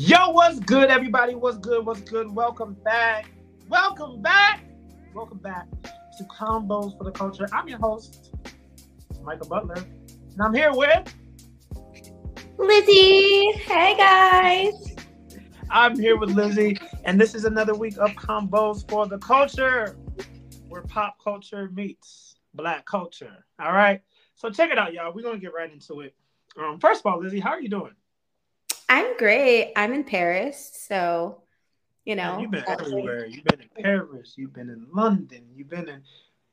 Yo, what's good, everybody? What's good? What's good? Welcome back. Welcome back. Welcome back to Convos for the Culture. I'm your host, Micah Butler, and I'm here with Lizzie. Hey, guys. I'm here with Lizzie, and this is another week of Convos for the Culture, where pop culture meets Black culture. All right. So check it out, y'all. We're going to get right into it. First of all, Lizzie, how are you doing? I'm great. I'm in Paris, so, you know. You've been everywhere. You've been in Paris. You've been in London. You've been in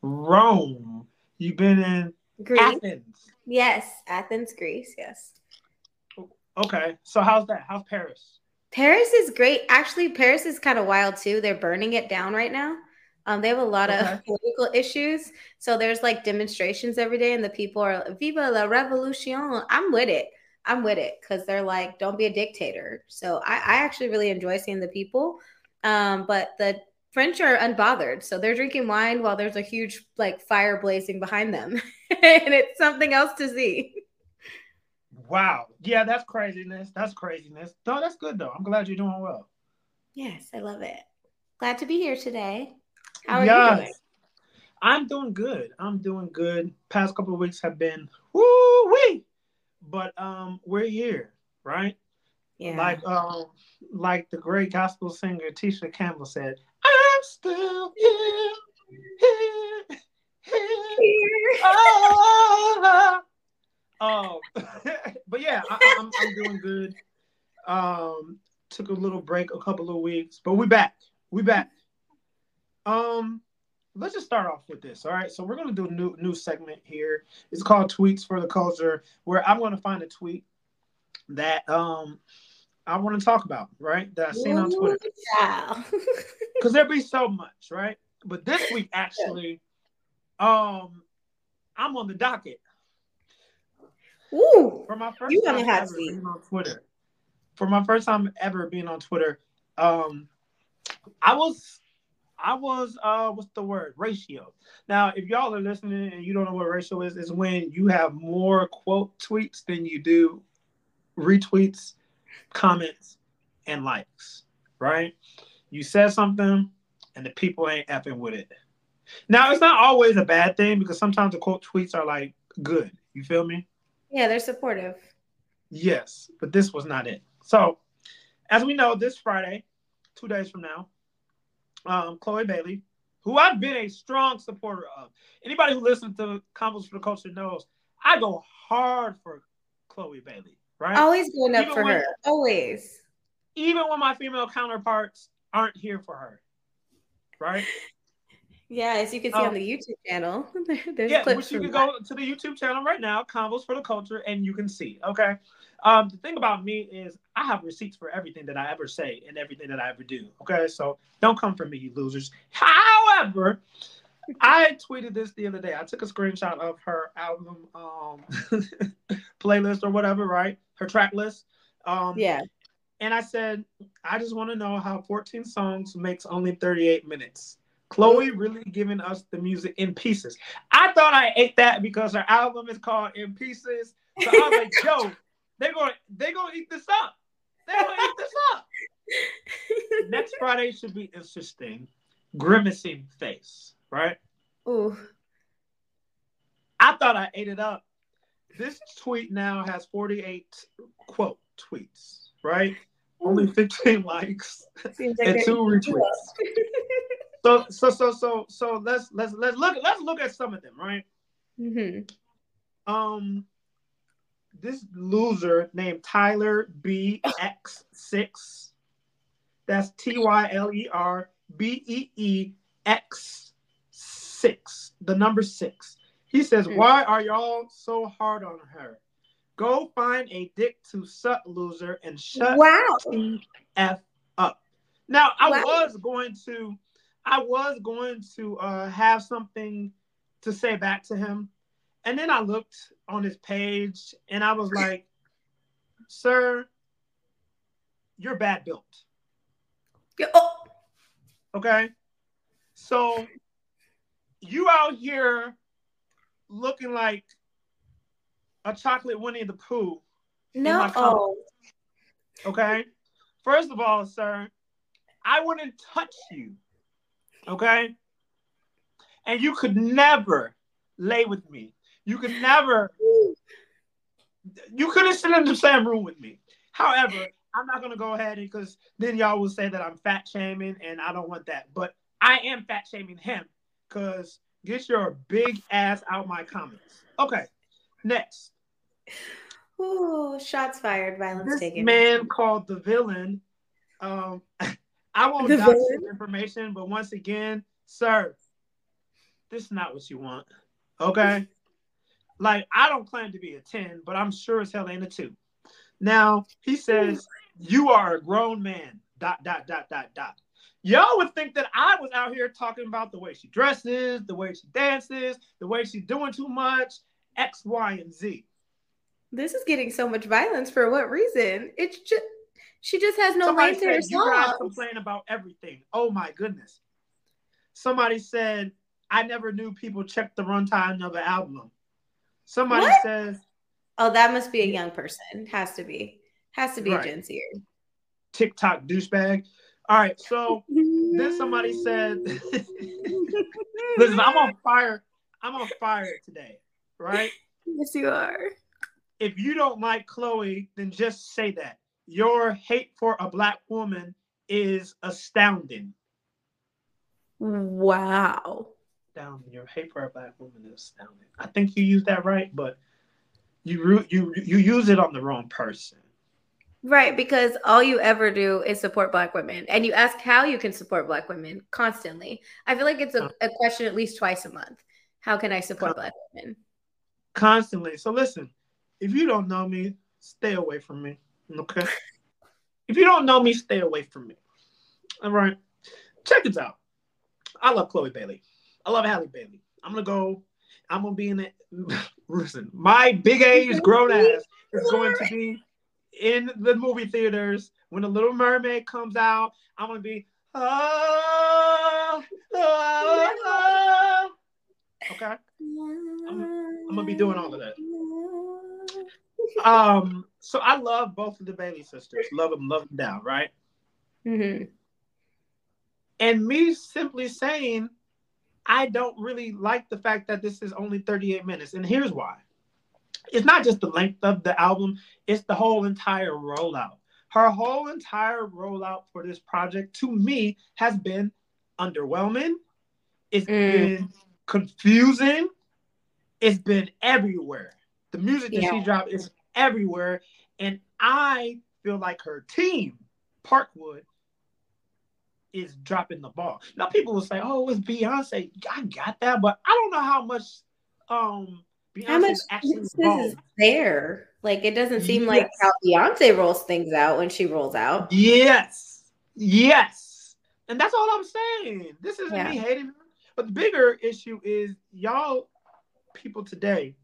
Rome. You've been in Greece. Athens. Yes, Athens, Greece, yes. Okay, so how's that? How's Paris? Paris is great. Actually, Paris is kind of wild, too. They're burning it down right now. They have a lot of political issues. So there's, like, demonstrations every day, and the people are, Viva la revolution. I'm with it. I'm with it because they're like, don't be a dictator. So I actually really enjoy seeing the people. But the French are unbothered. So they're drinking wine while there's a huge like fire blazing behind them. And it's something else to see. Wow. Yeah, that's craziness. That's craziness. No, that's good though. I'm glad you're doing well. Yes, I love it. Glad to be here today. How are you doing? I'm doing good. I'm doing good. Past couple of weeks have been woo-wee. But we're here, right? Yeah. Like the great gospel singer Tisha Campbell said, "I'm still here. Oh, but yeah, I'm doing good. Took a little break, a couple of weeks, but we're back. We back. Let's just start off with this, all right? So we're going to do a new segment here. It's called Tweets for the Culture, where I'm going to find a tweet that I want to talk about, right, that I've seen on Twitter. Because there be so much, right? But this week, actually, I'm on the docket. Ooh, for my first time ever being on Twitter. For my first time ever being on Twitter, I was what's the word? Ratio. Now, if y'all are listening and you don't know what ratio is, it's when you have more quote tweets than you do retweets, comments, and likes, right? You said something and the people ain't effing with it. Now, it's not always a bad thing because sometimes the quote tweets are like good. You feel me? Yeah, they're supportive. Yes, but this was not it. So, as we know, this Friday, 2 days from now, Chloe Bailey, who I've been a strong supporter of. Anybody who listens to Convos for the Culture knows I go hard for Chloe Bailey, right? Always going up for her. Always. Even when my female counterparts aren't here for her, right? Yeah, as you can see on the YouTube channel. There's clips. You can go to the YouTube channel right now, Convos for the Culture, and you can see, okay? The thing about me is I have receipts for everything that I ever say and everything that I ever do, okay? So don't come for me, you losers. However, I tweeted this the other day. I took a screenshot of her album playlist or whatever, right? Her track list. Yeah. And I said, I just want to know how 14 songs makes only 38 minutes. Chloe really giving us the music in pieces. I thought I ate that because her album is called In Pieces. So I was like, yo, they're gonna eat this up. They're gonna eat this up. Next Friday should be interesting. Grimacing face, right? Ooh. I thought I ate it up. This tweet now has 48 quote tweets, right? Ooh. Only 15 likes and 2 retweets. So let's look at some of them, right? Mm-hmm. This loser named Tyler B X 6. That's TYLER BEE X 6. The number 6. He says, "Why are y'all so hard on her? Go find a dick to suck, loser, and shut TF up." Now I was going to have something to say back to him. And then I looked on his page and I was like, sir, you're bad built. Oh. Okay. So you out here looking like a chocolate Winnie the Pooh. No. Okay. First of all, sir, I wouldn't touch you, okay? And you could never lay with me. You could never, you couldn't sit in the same room with me. However, I'm not going to go ahead because then y'all will say that I'm fat shaming and I don't want that. But I am fat shaming him because get your big ass out my comments. Okay, next. Ooh, shots fired, violence this taken. This man called the villain. I won't document this information, but once again, sir, this is not what you want. Okay? Like, I don't claim to be a 10, but I'm sure as hell ain't a 2. Now, he says, you are a grown man, ... Y'all would think that I was out here talking about the way she dresses, the way she dances, the way she's doing too much, X, Y, and Z. This is getting so much violence for what reason? It's just, she just has no right to herself. You guys complain about everything. Oh my goodness. Somebody said, I never knew people checked the runtime of an album. Somebody what? Says, oh, that must be a young person. Has to be right. A Gen Z. TikTok douchebag. All right. So then somebody said, listen, I'm on fire today. Right? Yes, you are. If you don't like Chloe, then just say that. Your hate for a black woman is astounding. Wow. Astounding. Your hate for a black woman is astounding. I think you used that right, but you use it on the wrong person. Right, because all you ever do is support black women. And you ask how you can support black women constantly. I feel like it's a question at least twice a month. How can I support black women? Constantly. So listen. If you don't know me, stay away from me, okay? If you don't know me, stay away from me. All right. Check this out. I love Chloe Bailey. I love Halle Bailey. I'm going to be in it. Listen, my big age grown ass is going to be in the movie theaters. When The Little Mermaid comes out, I'm going to be, okay? I'm going to be doing all of that. So I love both of the Bailey sisters. Love them down, right? Mm-hmm. And me simply saying, I don't really like the fact that this is only 38 minutes. And here's why. It's not just the length of the album. It's the whole entire rollout. Her whole entire rollout for this project, to me, has been underwhelming. It's been confusing. It's been everywhere. The music that she dropped is everywhere. And I feel like her team, Parkwood, is dropping the ball. Now, people will say, oh, it's Beyonce. I got that. But I don't know how much Beyonce actually is there. Like, it doesn't seem like how Beyonce rolls things out when she rolls out. Yes. And that's all I'm saying. This isn't me hating her. But the bigger issue is y'all people today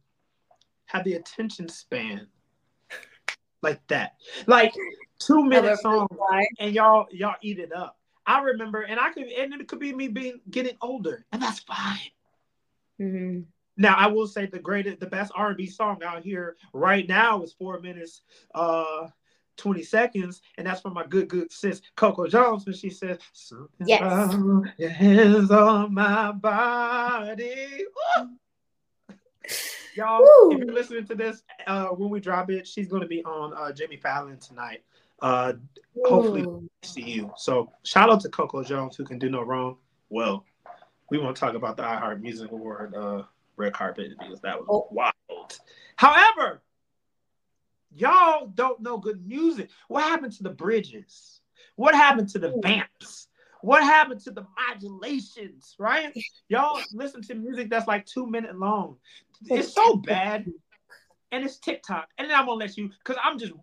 have the attention span like that. Like 2 minute song and y'all eat it up. I remember, and it could be me getting older, and that's fine. Mm-hmm. Now I will say the best R&B song out here right now is 4 minutes 20 seconds, and that's from my good sis Coco Jones when she says something about your hands on my body. Ooh. Y'all, Woo. If you're listening to this, when we drop it, she's going to be on Jimmy Fallon tonight. Hopefully, see you. So, shout out to Coco Jones, who can do no wrong. Well, we won't talk about the iHeart Music Award red carpet because that was wild. However, y'all don't know good music. What happened to the bridges? What happened to the vamps? What happened to the modulations, right? Y'all listen to music that's like 2 minutes long. It's so bad. And it's TikTok. And then I'm going to let you, because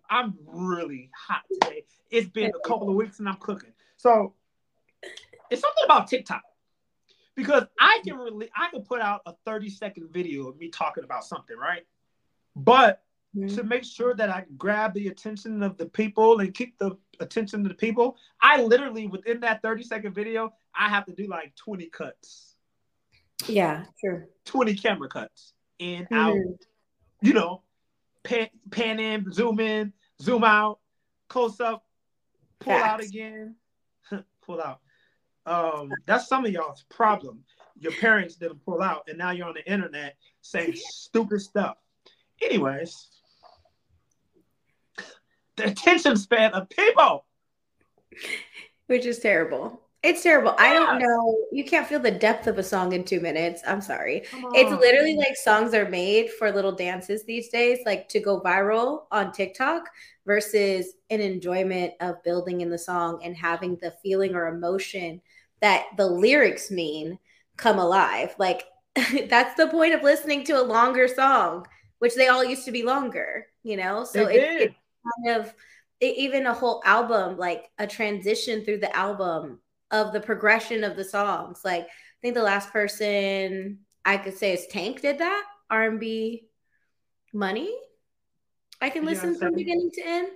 I'm really hot today. It's been a couple of weeks and I'm cooking. So it's something about TikTok. Because I can put out a 30-second video of me talking about something, right? But to make sure that I grab the attention of the people and keep the attention to the people, I literally, within that 30-second video, I have to do like 20 cuts. Yeah, sure. 20 camera cuts in, out, you know, pan in, zoom out, close up, pull Facts. Out again. Pull out. That's some of y'all's problem. Your parents didn't pull out, and now you're on the internet saying stupid stuff. Anyways, the attention span of people, which is terrible. It's terrible. Yeah. I don't know. You can't feel the depth of a song in 2 minutes. I'm sorry. It's literally like songs are made for little dances these days, like to go viral on TikTok versus an enjoyment of building in the song and having the feeling or emotion that the lyrics mean come alive. Like that's the point of listening to a longer song, which they all used to be longer, you know? So it's kind of even a whole album, like a transition through the album of the progression of the songs. Like I think the last person I could say is Tank did that. R&B Money. I can listen from beginning to end.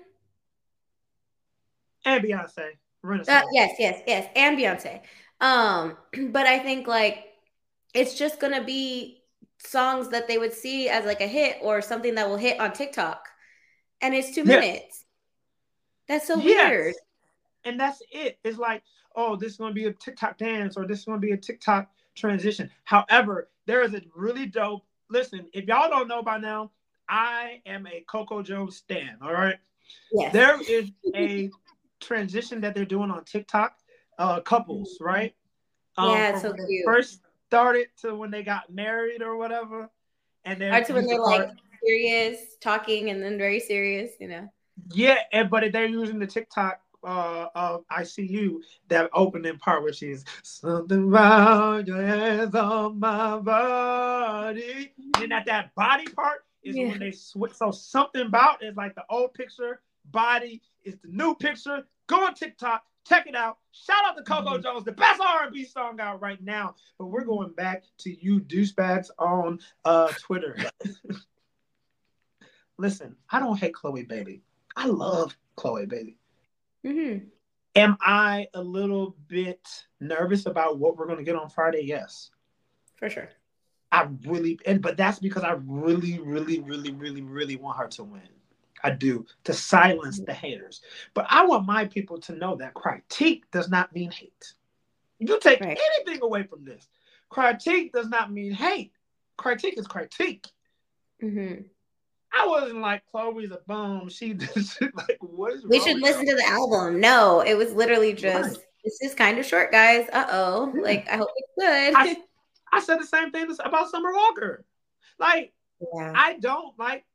And Beyonce. Yes. And Beyonce. But I think like it's just going to be songs that they would see as like a hit or something that will hit on TikTok. And it's 2 minutes. That's so weird. And that's it. It's like, oh, this is going to be a TikTok dance or this is going to be a TikTok transition. However, there is a really dope, listen, if y'all don't know by now, I am a Coco Jones stan, all right? Yes. There is a transition that they're doing on TikTok, couples, right? Yeah, so cute. First started to when they got married or whatever. And then to when they're like serious, talking and then very serious, you know? Yeah, but they're using the TikTok of ICU that opening part where she's something about your hands on my body, and at that body part is when they switch. So something about is like the old picture, body is the new picture. Go on TikTok, check it out. Shout out to Coco Jones, the best R&B song out right now. But we're going back to you douchebags on Twitter. Listen, I don't hate Chloe Bailey. I love Chloe Bailey. Mm-hmm. Am I a little bit nervous about what we're going to get on Friday? Yes. For sure. But that's because I really want her to win. I do. To silence the haters. But I want my people to know that critique does not mean hate. You take anything away from this. Critique does not mean hate. Critique is critique. Mm-hmm. I wasn't like Chloe's a bum. She just like what is. We should listen to the album. No, it was literally just this is kind of short, guys. Like I hope it's good. I said the same thing about Summer Walker. Like I don't like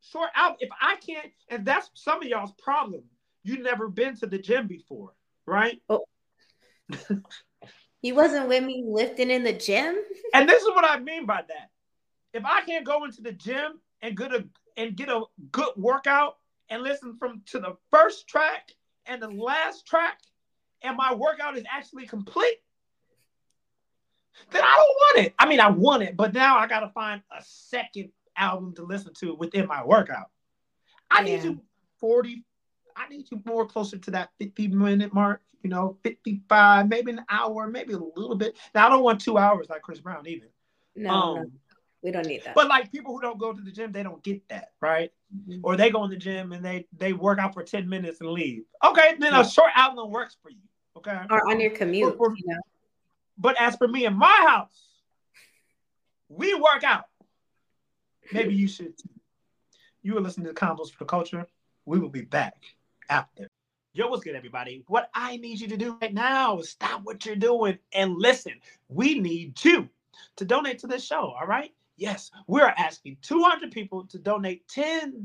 short album. If I can't, and that's some of y'all's problem. You never been to the gym before, right? Oh. You wasn't with me lifting in the gym. And this is what I mean by that. If I can't go into the gym and get a good workout and listen to the first track and the last track and my workout is actually complete, then I don't want it. I mean, I want it, but now I got to find a second album to listen to within my workout. I need you more closer to that 50-minute mark, 55, maybe an hour, maybe a little bit. Now, I don't want 2 hours like Chris Brown either. No. We don't need that. But like people who don't go to the gym, they don't get that, right? Mm-hmm. Or they go in the gym and they work out for 10 minutes and leave. Okay, then a short outlet works for you, okay? Or on your commute, But as for me in my house, we work out. Maybe you should. You are listening to Convos for the Culture. We will be back after. Yo, what's good, everybody? What I need you to do right now is stop what you're doing and listen. We need you to donate to this show, all right? Yes, we're asking 200 people to donate $10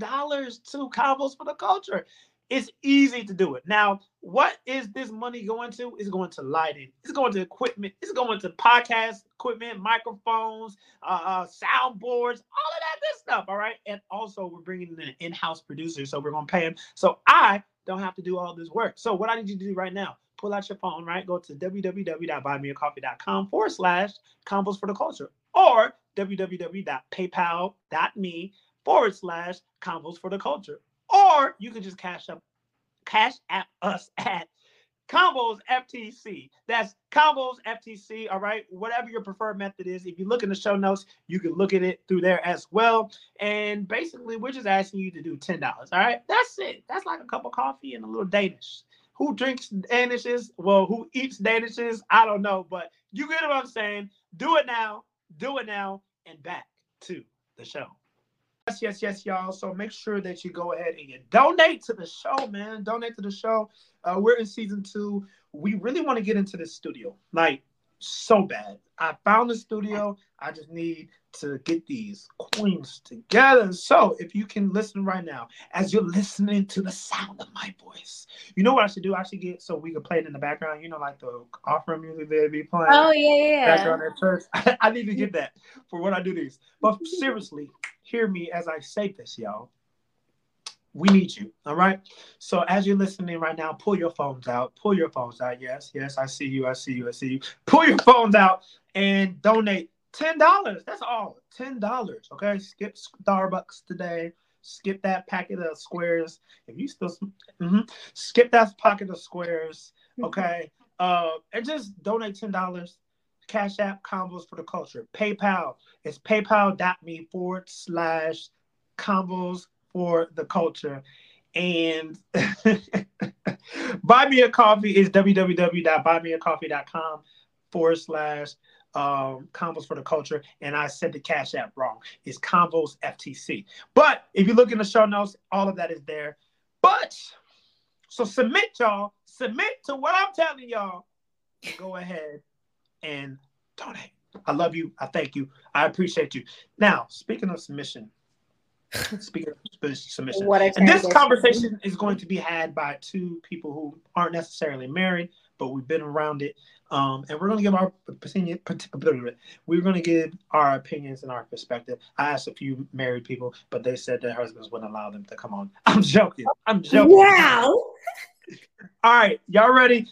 to Convos for the Culture. It's easy to do it. Now, what is this money going to? It's going to lighting. It's going to equipment. It's going to podcast equipment, microphones, soundboards, all of that good stuff, all right? And also, we're bringing in an in-house producer, so we're going to pay him. So I don't have to do all this work. So what I need you to do right now, pull out your phone, right? Go to www.buymeacoffee.com/Convos for the Culture or www.paypal.me/Convos for the Culture. Or you can just cash app us at Convos FTC. That's Convos FTC, all right? Whatever your preferred method is. If you look in the show notes, you can look at it through there as well. And basically, we're just asking you to do $10, all right? That's it. That's like a cup of coffee and a little Danish. who drinks danishes, well, who eats danishes, I don't know, but you get what I'm saying. Do it now, and back to the show. Yes, y'all. So make sure that you go ahead and you donate to the show, man. Donate to the show. We're in season 2. We really want to get into this studio, like, so bad. I found the studio. I just need to get these queens together. So if you can listen right now, as you're listening to the sound of my voice, you know what I should do? I should get, so we can play it in the background, you know, like the offering music they'd be playing. Oh, yeah. Background at church. I need to get that for when I do these. But seriously, hear me as I say this, y'all. We need you, all right? So as you're listening right now, pull your phones out. Pull your phones out. Yes, I see you. Pull your phones out and donate $10. That's all. $10, okay? Skip Starbucks today. Skip that packet of squares. If you still... Skip that pocket of squares, okay? And just donate $10. Cash App, Convos for the Culture. PayPal. It's paypal.me/Convos for the Culture, and buy me a coffee is www.buymeacoffee.com / Convos for the Culture. And I said the Cash App wrong. It's Convos FTC. But if you look in the show notes, all of that is there. But so submit, y'all. Submit to what I'm telling y'all. Go ahead and donate. I love you. I thank you. I appreciate you. Now, speaking of submission, and this conversation is going to be had by two people who aren't necessarily married, but we've been around it, and we're going to give our opinions and our perspective. I asked a few married people, but they said their husbands wouldn't allow them to come on. I'm joking. Wow. All right, y'all ready?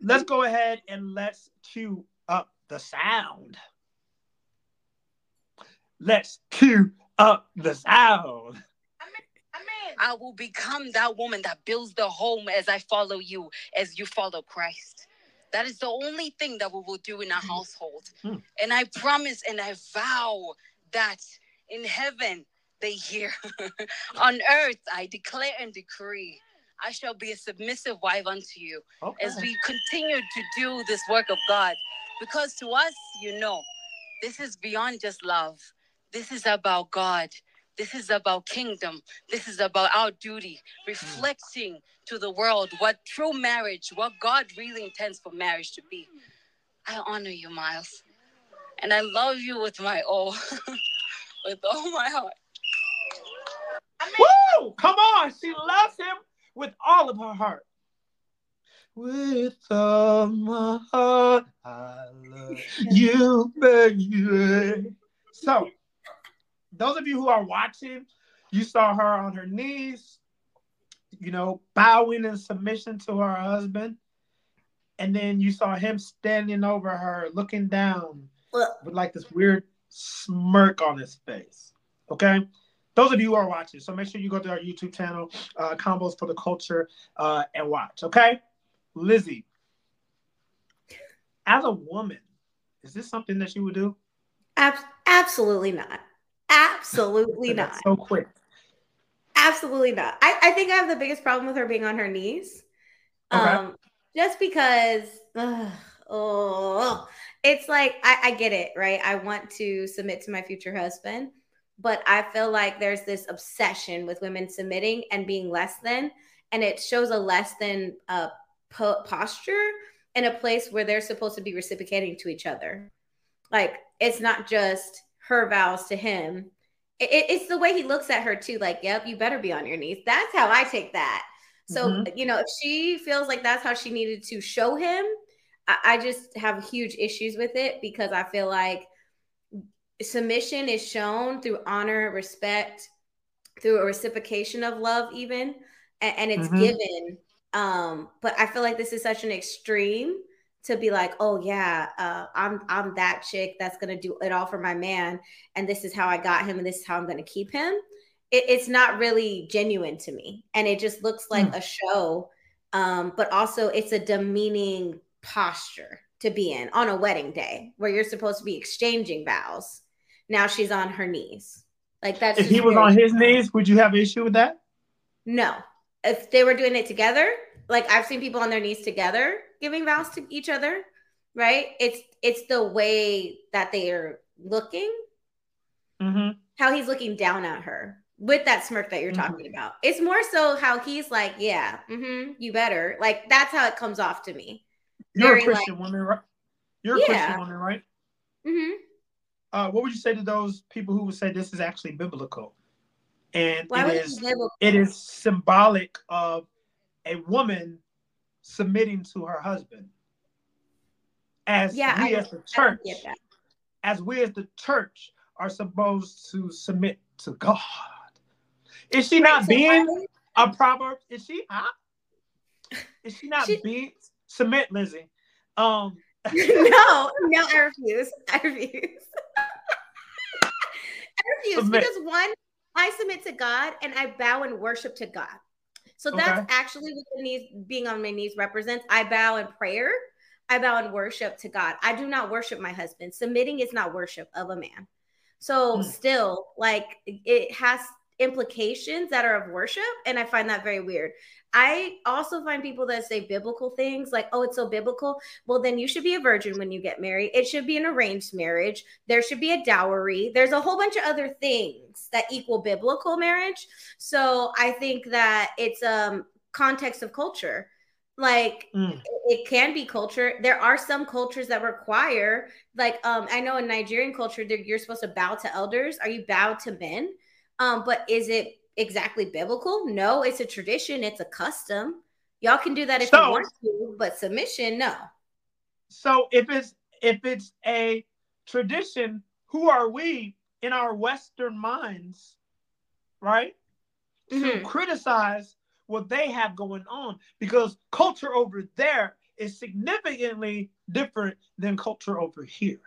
Let's go ahead and let's cue up the sound. Let's cue up the sound. Amen. I will become that woman that builds the home as I follow you, as you follow Christ. That is the only thing that we will do in our household. And I promise and I vow that in heaven they hear. On earth, I declare and decree, I shall be a submissive wife unto you, as we continue to do this work of God. Because to us, this is beyond just love. This is about God. This is about kingdom. This is about our duty, reflecting to the world what true marriage, what God really intends for marriage to be. I honor you, Miles. And I love you with my all, with all my heart. Woo! Come on! She loves him with all of her heart. With all my heart, I love you, baby. So, those of you who are watching, you saw her on her knees, bowing in submission to her husband. And then you saw him standing over her, looking down with like this weird smirk on his face. Okay? Those of you who are watching, so make sure you go to our YouTube channel, Combos for the Culture, and watch. Okay? Lizzie, as a woman, is this something that you would do? Absolutely not. Absolutely not. So quick. Absolutely not. I think I have the biggest problem with her being on her knees. Okay. Just because it's like, I get it, right? I want to submit to my future husband, but I feel like there's this obsession with women submitting and being less than, and it shows a less than posture in a place where they're supposed to be reciprocating to each other. Like, it's not just her vows to him. It's the way he looks at her too. Like, yep, you better be on your knees. That's how I take that. So, if she feels like that's how she needed to show him, I just have huge issues with it, because I feel like submission is shown through honor, respect, through a reciprocation of love even, and it's given. But I feel like this is such an extreme to be like, oh yeah, I'm that chick that's going to do it all for my man, and this is how I got him, and this is how I'm going to keep him. It's not really genuine to me. And it just looks like a show, but also it's a demeaning posture to be in on a wedding day where you're supposed to be exchanging vows. Now she's on her knees. Like, that's if he was on his knees, would you have an issue with that? No. If they were doing it together, Like, I've seen people on their knees together giving vows to each other, right? It's the way that they are looking, mm-hmm. how he's looking down at her with that smirk that you're mm-hmm. talking about. It's more so how he's like, yeah, mm-hmm, you better. Like, that's how it comes off to me. You're a Christian woman, right? You're a Christian woman, right? Mm-hmm. What would you say to those people who would say this is actually biblical? And it is symbolic of a woman submitting to her husband. As we as the church are supposed to submit to God. Is she not being a proverb? Is she? Is she not being submit, Lizzie? No, I refuse. I refuse because one, I submit to God and I bow and worship to God. So that's actually what the knees, being on my knees represents. I bow in prayer. I bow and worship to God. I do not worship my husband. Submitting is not worship of a man. So still, like, it has implications that are of worship. And I find that very weird. I also find people that say biblical things like, oh, it's so biblical. Well, then you should be a virgin when you get married. It should be an arranged marriage. There should be a dowry. There's a whole bunch of other things that equal biblical marriage. So I think that it's context of culture. Like, it can be culture. There are some cultures that require, like, I know in Nigerian culture, you're supposed to bow to elders. Are you bowed to men? But is it exactly biblical? No, it's a tradition. It's a custom. Y'all can do that if you want to, but submission, no. So if it's a tradition, who are we in our Western minds, right? Mm-hmm. To criticize what they have going on, because culture over there is significantly different than culture over here.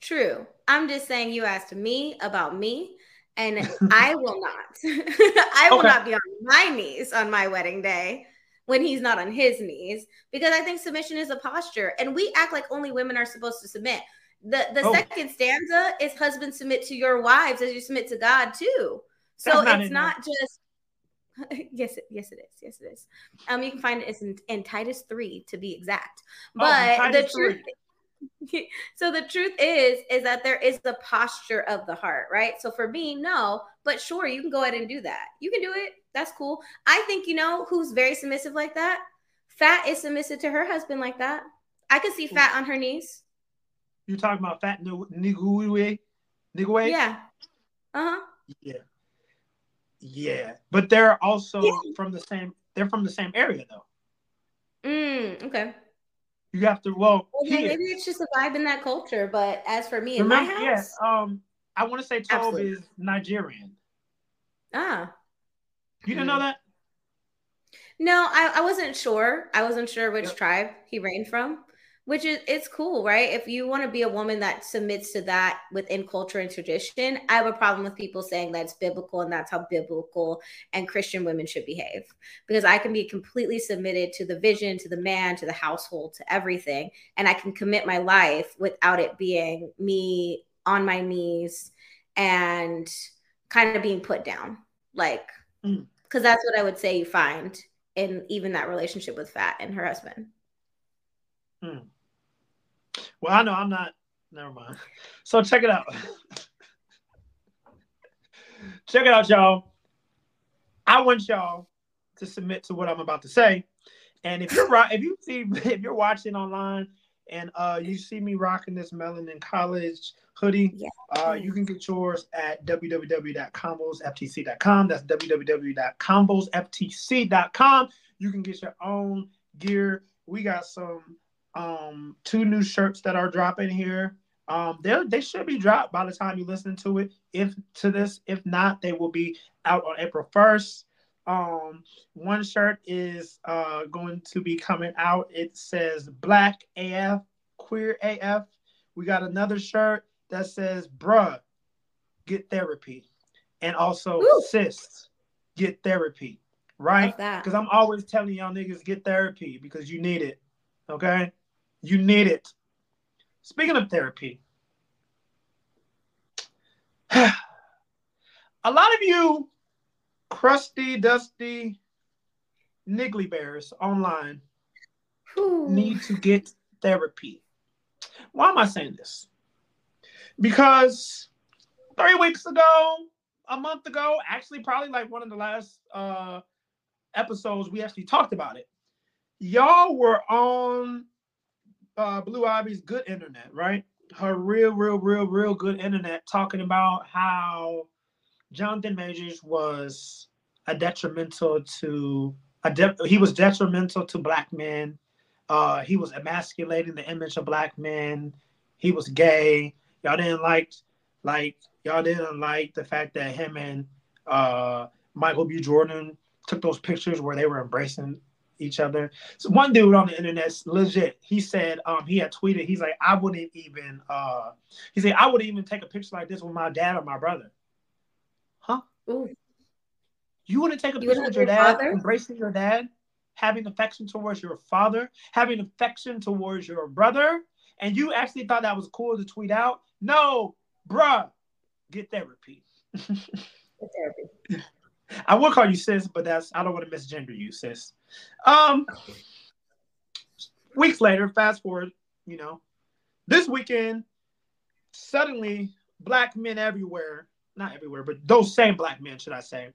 True. I'm just saying, you asked me about me, and I will not. I will not be on my knees on my wedding day when he's not on his knees, because I think submission is a posture, and we act like only women are supposed to submit. The second stanza is husbands submit to your wives as you submit to God too. So it's not just. Yes, it is. You can find it in Titus 3 to be exact. But the truth is that there is the posture of the heart, right? So for me, no, but sure, you can go ahead and do that. You can do it. That's cool. I think, you know, who's very submissive like that? Fat is submissive to her husband like that. I could see Fat on her knees. You're talking about Fat Niguwe? Yeah. Uh-huh. Yeah. Yeah, but they're also from the same area though. Okay. You have to maybe it's just a vibe in that culture, but as for me, in my house, I want to say 12 is Nigerian. Ah. You didn't know that? No, I wasn't sure. I wasn't sure which tribe he reigned from, which is, it's cool, right? If you want to be a woman that submits to that within culture and tradition, I have a problem with people saying that's biblical and that's how biblical and Christian women should behave, because I can be completely submitted to the vision, to the man, to the household, to everything. And I can commit my life without it being me on my knees and kind of being put down. Like, because that's what I would say you find in even that relationship with Fat and her husband. Well, I know I'm not. Never mind. So check it out. Check it out, y'all. I want y'all to submit to what I'm about to say. And if you're if you're watching online and you see me rocking this Melanin College hoodie, you can get yours at www.convosftc.com. That's www.convosftc.com. You can get your own gear. We got some. 2 new shirts that are dropping here. They should be dropped by the time you listen to it. If not, they will be out on April 1st. 1 shirt is going to be coming out. It says Black AF, Queer AF. We got another shirt that says Bruh, Get Therapy, and also Sis, Get Therapy. Right? Because I'm always telling y'all niggas get therapy because you need it. Okay. You need it. Speaking of therapy, a lot of you crusty, dusty, niggly bears online need to get therapy. Why am I saying this? Because 3 weeks ago, a month ago, actually probably like one of the last episodes, we actually talked about it. Y'all were on Blue Ivy's good internet, right? Her real good internet, talking about how Jonathan Majors was detrimental to black men. He was emasculating the image of black men. He was gay. Y'all didn't like the fact that him and Michael B. Jordan took those pictures where they were embracing each other. So one dude on the internet, legit, he said, he had tweeted, he's like, I wouldn't even take a picture like this with my dad or my brother. Huh? Ooh. You wouldn't take a picture with your dad, embracing your dad, having affection towards your father, having affection towards your brother, and you actually thought that was cool to tweet out? No, bruh, get therapy. I would call you sis, but I don't want to misgender you, sis. Weeks later, fast forward, this weekend, suddenly black men everywhere, not everywhere, but those same black men, should I say,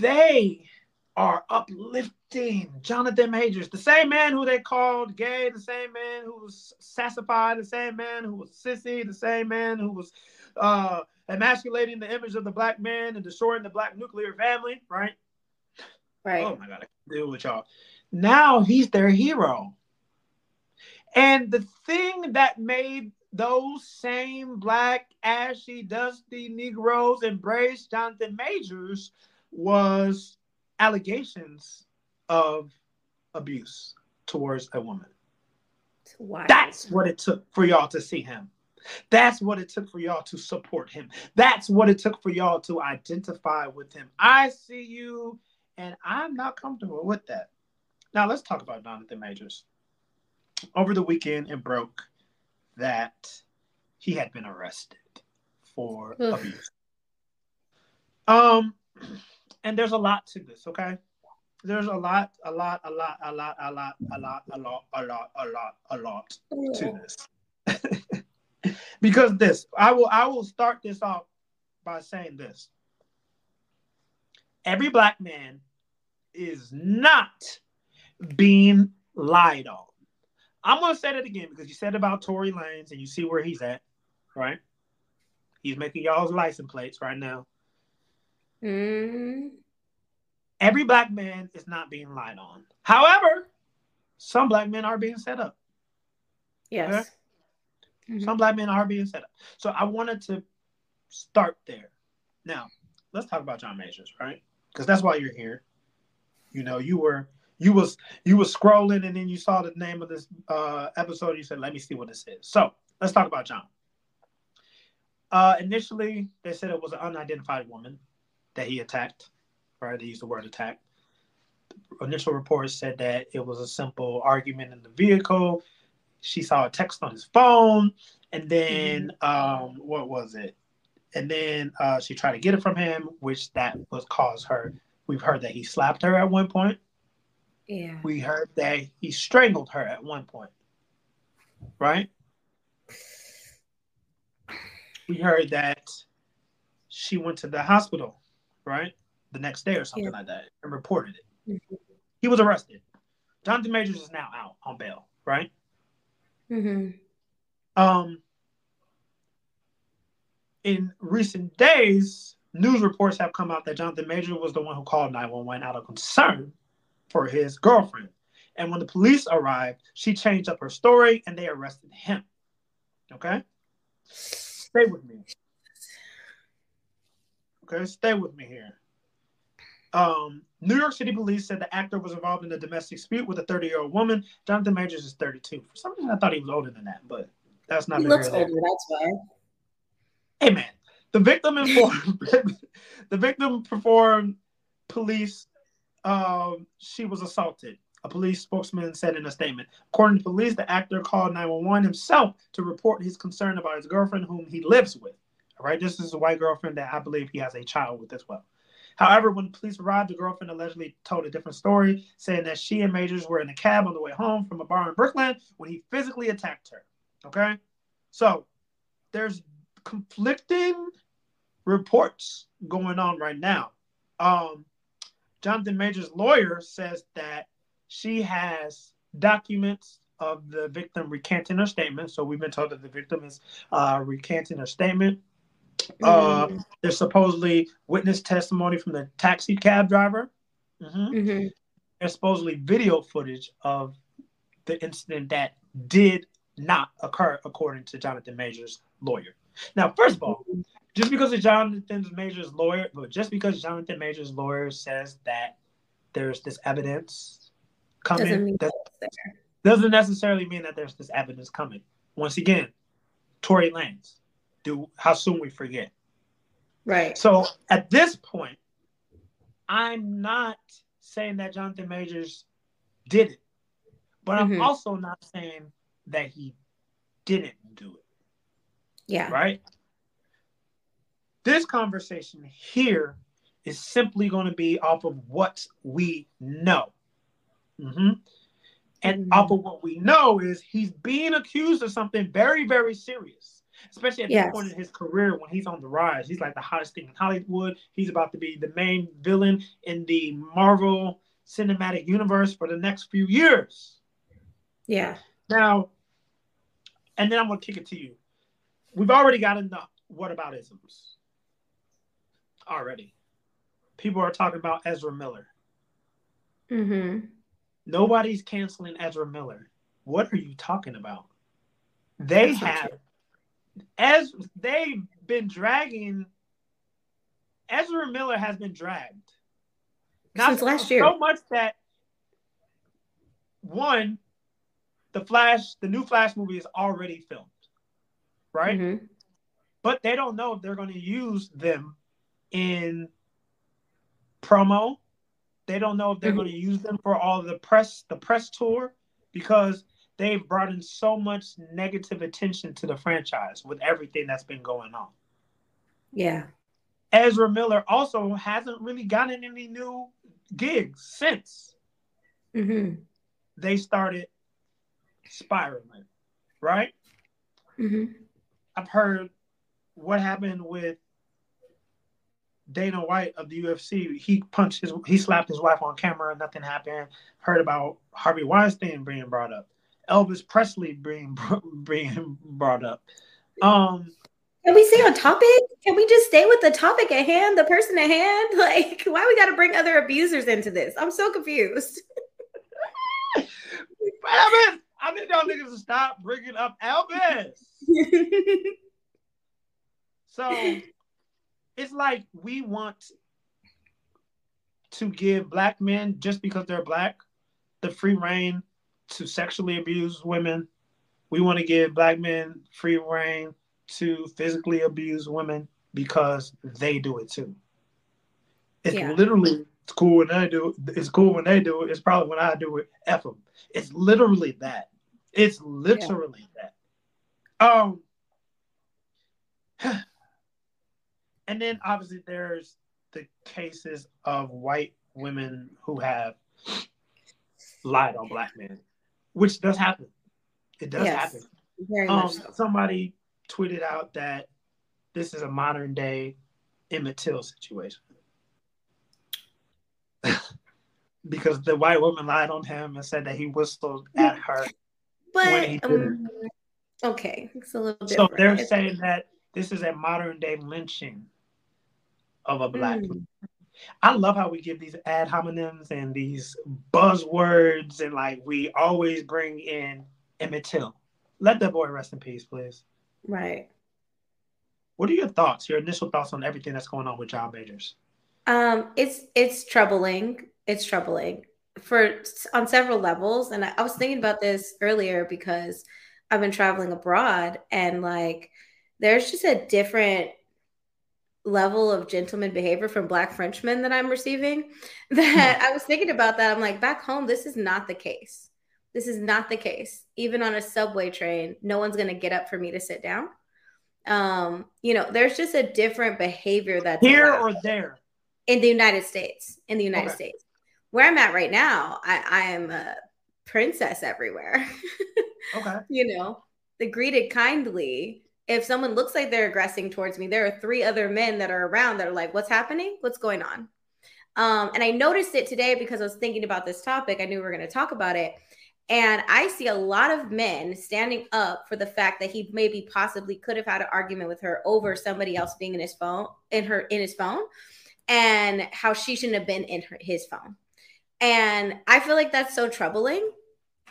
they are uplifting Jonathan Majors, the same man who they called gay, the same man who was sassified, the same man who was sissy, the same man who was emasculating the image of the black man and destroying the black nuclear family, right? Right. Oh my God, I can't deal with y'all. Now he's their hero. And the thing that made those same black, ashy, dusty Negroes embrace Jonathan Majors was allegations of abuse towards a woman. Wow. That's what it took for y'all to see him. That's what it took for y'all to support him. That's what it took for y'all to identify with him. I see you, and I'm not comfortable with that. Now, let's talk about Jonathan Majors. Over the weekend, it broke that he had been arrested for abuse. And there's a lot to this, okay? There's a lot to this. Because I will start this off by saying this. Every black man is not being lied on. I'm going to say that again, because you said about Tory Lanez and you see where he's at, right? He's making y'all's license plates right now. Mm. Every black man is not being lied on. However, some black men are being set up. Yes. Okay? Mm-hmm. Some black men are being set up. So I wanted to start there. Now, let's talk about John Majors, right? Because that's why you're here. You were scrolling and then you saw the name of this episode. You said, let me see what this is. So let's talk about John. Initially, they said it was an unidentified woman that he attacked, right? They used the word attack. Initial reports said that it was a simple argument in the vehicle. She saw a text on his phone, and then what was it? And then she tried to get it from him, which that was caused her. We've heard that he slapped her at one point. Yeah. We heard that he strangled her at one point, right? We heard that she went to the hospital, right? The next day or something like that, and reported it. Mm-hmm. He was arrested. Jonathan Majors is now out on bail, right? Mm-hmm. In recent days, news reports have come out that Jonathan Majors was the one who called 911 out of concern for his girlfriend. And when the police arrived, she changed up her story and they arrested him. Okay? Stay with me. Okay, stay with me here. New York City police said the actor was involved in a domestic dispute with a 30-year-old woman. Jonathan Majors is 32. For some reason, I thought he was older than that, but that's not. He looks older, that's why. Hey, man. The victim informed. The victim performed police. She was assaulted. A police spokesman said in a statement. According to police, the actor called 911 himself to report his concern about his girlfriend, whom he lives with. All right, this is a white girlfriend that I believe he has a child with as well. However, when police arrived, the girlfriend allegedly told a different story, saying that she and Majors were in a cab on the way home from a bar in Brooklyn when he physically attacked her. Okay? So there's conflicting reports going on right now. Jonathan Majors' lawyer says that she has documents of the victim recanting her statement. So we've been told that the victim is recanting her statement. There's supposedly witness testimony from the taxi cab driver. Mm-hmm. Mm-hmm. There's supposedly video footage of the incident that did not occur, according to Jonathan Majors' lawyer. Now, first of all, just because Jonathan Majors' lawyer says that there's this evidence coming, doesn't necessarily mean that there's this evidence coming. Once again, Tory Lanez. How soon we forget. Right. So at this point, I'm not saying that Jonathan Majors did it, but I'm also not saying that he didn't do it. Yeah. Right? This conversation here is simply going to be off of what we know. Mm-hmm. And off of what we know is he's being accused of something very, very serious. Especially at this point in his career when he's on the rise. He's like the hottest thing in Hollywood. He's about to be the main villain in the Marvel Cinematic Universe for the next few years. Yeah. Now, and then I'm going to kick it to you. We've already got enough whataboutisms. Already. People are talking about Ezra Miller. Mm-hmm. Nobody's canceling Ezra Miller. What are you talking about? Ezra Miller has been dragged since last year. So much that the new Flash movie is already filmed, right? Mm-hmm. But they don't know if they're going to use them in promo. They don't know if they're going to use them for all the press tour, because they've brought in so much negative attention to the franchise with everything that's been going on. Yeah. Ezra Miller also hasn't really gotten any new gigs since they started spiraling, right? Mm-hmm. I've heard what happened with Dana White of the UFC. He slapped his wife on camera, nothing happened. Heard about Harvey Weinstein being brought up. Elvis Presley being brought up. Can we stay on topic? Can we just stay with the topic at hand, the person at hand? Like, why we got to bring other abusers into this? I'm so confused. I mean, y'all niggas to stop bringing up Elvis. So it's like we want to give black men, just because they're black, the free reign to sexually abuse women. We want to give black men free reign to physically abuse women because they do it too. It's literally cool when they do it. It's cool when they do it. It's probably when I do it. F them. It's literally that. And then obviously there's the cases of white women who have lied on black men, which does happen. It does happen. Very much so. Somebody tweeted out that this is a modern day Emmett Till situation because the white woman lied on him and said that he whistled at her. It's a little different. So they're saying that this is a modern day lynching of a black man. I love how we give these ad hominems and these buzzwords, and like we always bring in Emmett Till. Let that boy rest in peace, please. Right. What are your thoughts? Your initial thoughts on everything that's going on with John Majors? It's troubling. It's troubling on several levels, and I was thinking about this earlier because I've been traveling abroad, and like there's just a different level of gentleman behavior from black Frenchmen that I'm receiving, that I was thinking about that. I'm like, back home, this is not the case. This is not the case. Even on a subway train, no one's going to get up for me to sit down. There's just a different behavior that's there. In the United States. In the United States. Where I'm at right now, I am a princess everywhere. You know, they're greeted kindly. If someone looks like they're aggressing towards me, there are three other men that are around that are like, what's happening? What's going on? And I noticed it today because I was thinking about this topic. I knew we were going to talk about it. And I see a lot of men standing up for the fact that he maybe possibly could have had an argument with her over somebody else being in his phone, in his phone, and how she shouldn't have been in his phone. And I feel like that's so troubling.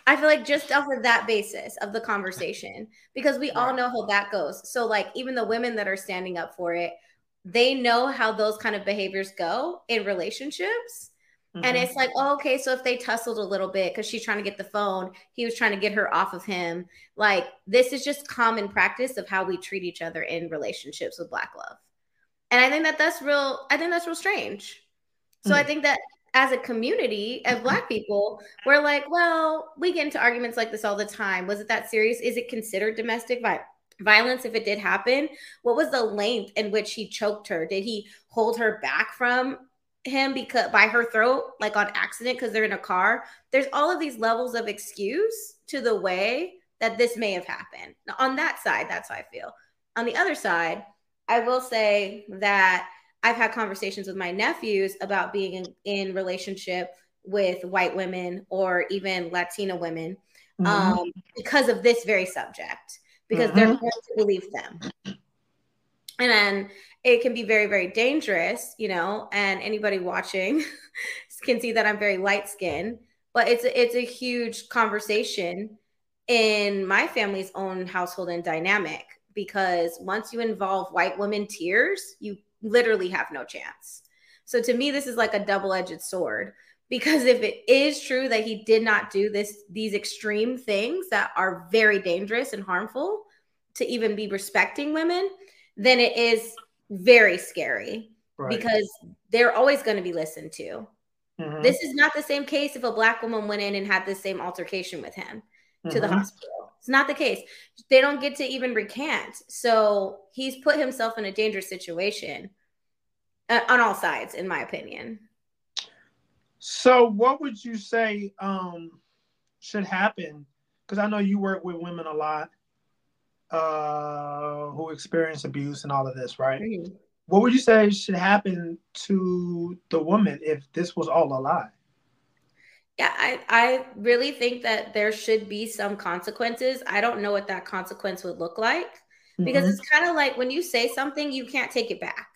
I feel like just off of that basis of the conversation, because we all know how that goes. So like even the women that are standing up for it, they know how those kind of behaviors go in relationships. And it's like, oh, okay, so if they tussled a little bit because she's trying to get the phone, he was trying to get her off of him. Like, this is just common practice of how we treat each other in relationships with Black love. And I think that that's real. I think that's real strange. So I think that as a community of Black people, we're like, well, we get into arguments like this all the time. Was it that serious? Is it considered domestic violence if it did happen? What was the length in which he choked her? Did he hold her back from him because by her throat, like on accident, because they're in a car? There's all of these levels of excuse to the way that this may have happened. Now, on that side, that's how I feel. On the other side, I will say that I've had conversations with my nephews about being in relationship with white women or even Latina women because of this very subject, because they're going to believe them. And it can be very, very dangerous, you know, and anybody watching can see that I'm very light skinned, but it's a huge conversation in my family's own household and dynamic, because once you involve white women tears, you literally have no chance. So to me, this is like a double-edged sword, because if it is true that he did not do this, these extreme things that are very dangerous and harmful to even be respecting women, then it is very scary because they're always going to be listened to. This is not the same case if a Black woman went in and had the same altercation with him to the hospital. It's not the case. They don't get to even recant. So he's put himself in a dangerous situation on all sides, in my opinion. So what would you say should happen? Because I know you work with women a lot who experience abuse and all of this, right? What would you say should happen to the woman if this was all a lie? Yeah, I really think that there should be some consequences. I don't know what that consequence would look like, because it's kind of like when you say something, you can't take it back.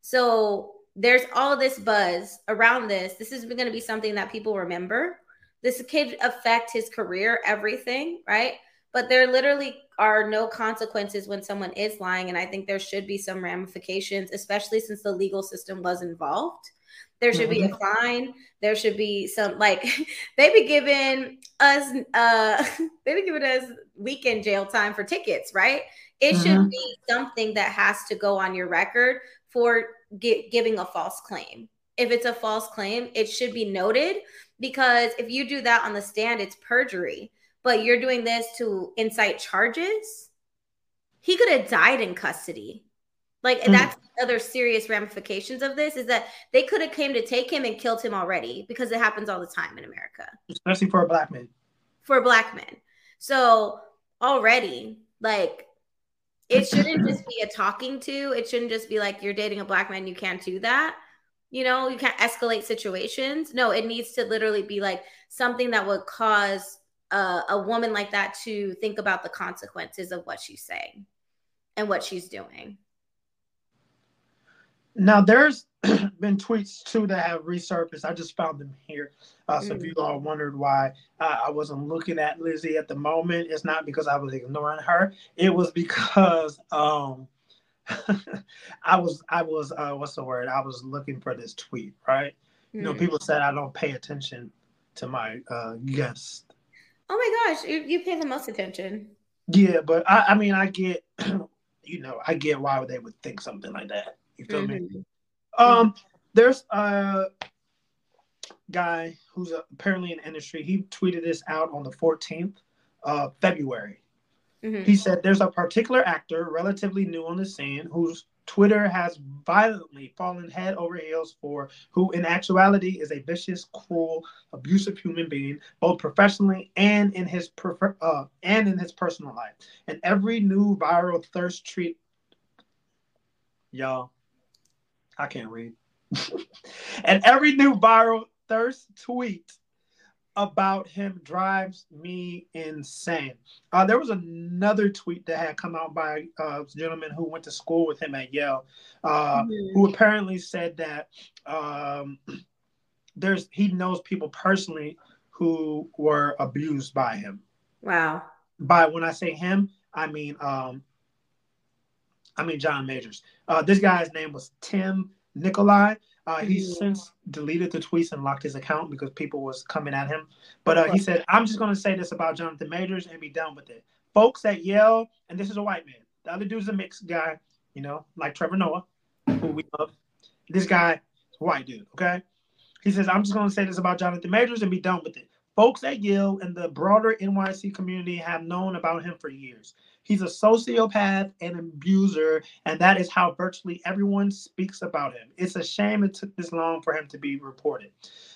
So there's all this buzz around this. This is going to be something that people remember. This could affect his career, everything, right? But there literally are no consequences when someone is lying. And I think there should be some ramifications, especially since the legal system was involved. There should be a fine. There should be some, like, they be giving us weekend jail time for tickets, right? It should be something that has to go on your record for giving a false claim. If it's a false claim, it should be noted, because if you do that on the stand, it's perjury. But you're doing this to incite charges. He could have died in custody. Like, and that's the other serious ramifications of this, is that they could have came to take him and killed him already, because it happens all the time in America. Especially for a Black man. For a Black man. So already, like, it shouldn't just be a talking to. It shouldn't just be like, you're dating a Black man, you can't do that. You know, you can't escalate situations. No, it needs to literally be like something that would cause a woman like that to think about the consequences of what she's saying and what she's doing. Now, there's been tweets too that have resurfaced. I just found them here. So if you all wondered why I wasn't looking at Lizzie at the moment, it's not because I was ignoring her. It was because I was what's the word? I was looking for this tweet, right? You know, people said I don't pay attention to my guests. Oh my gosh, you pay the most attention. Yeah, but I mean, I get, you know, I get why they would think something like that. You feel me? There's a guy who's apparently in the industry. He tweeted this out on the 14th of February. He said, there's a particular actor relatively new on the scene who's Twitter has violently fallen head over heels for who in actuality is a vicious, cruel, abusive human being, both professionally and in his personal life. And every new viral thirst treat, y'all, I can't read. And every new viral thirst tweet about him drives me insane. There was another tweet that had come out by a gentleman who went to school with him at Yale, who apparently said that he knows people personally who were abused by him. Wow. By when I say him, I mean Jonathan Majors. This guy's name was Tim Nikolai. He's since deleted the tweets and locked his account because people was coming at him. But he said, I'm just going to say this about Jonathan Majors and be done with it. Folks at Yale, and this is a white man. The other dude's a mixed guy, you know, like Trevor Noah, who we love. This guy is a white dude, okay? He says, I'm just going to say this about Jonathan Majors and be done with it. Folks at Yale and the broader NYC community have known about him for years. He's a sociopath and abuser, and that is how virtually everyone speaks about him. It's a shame it took this long for him to be reported.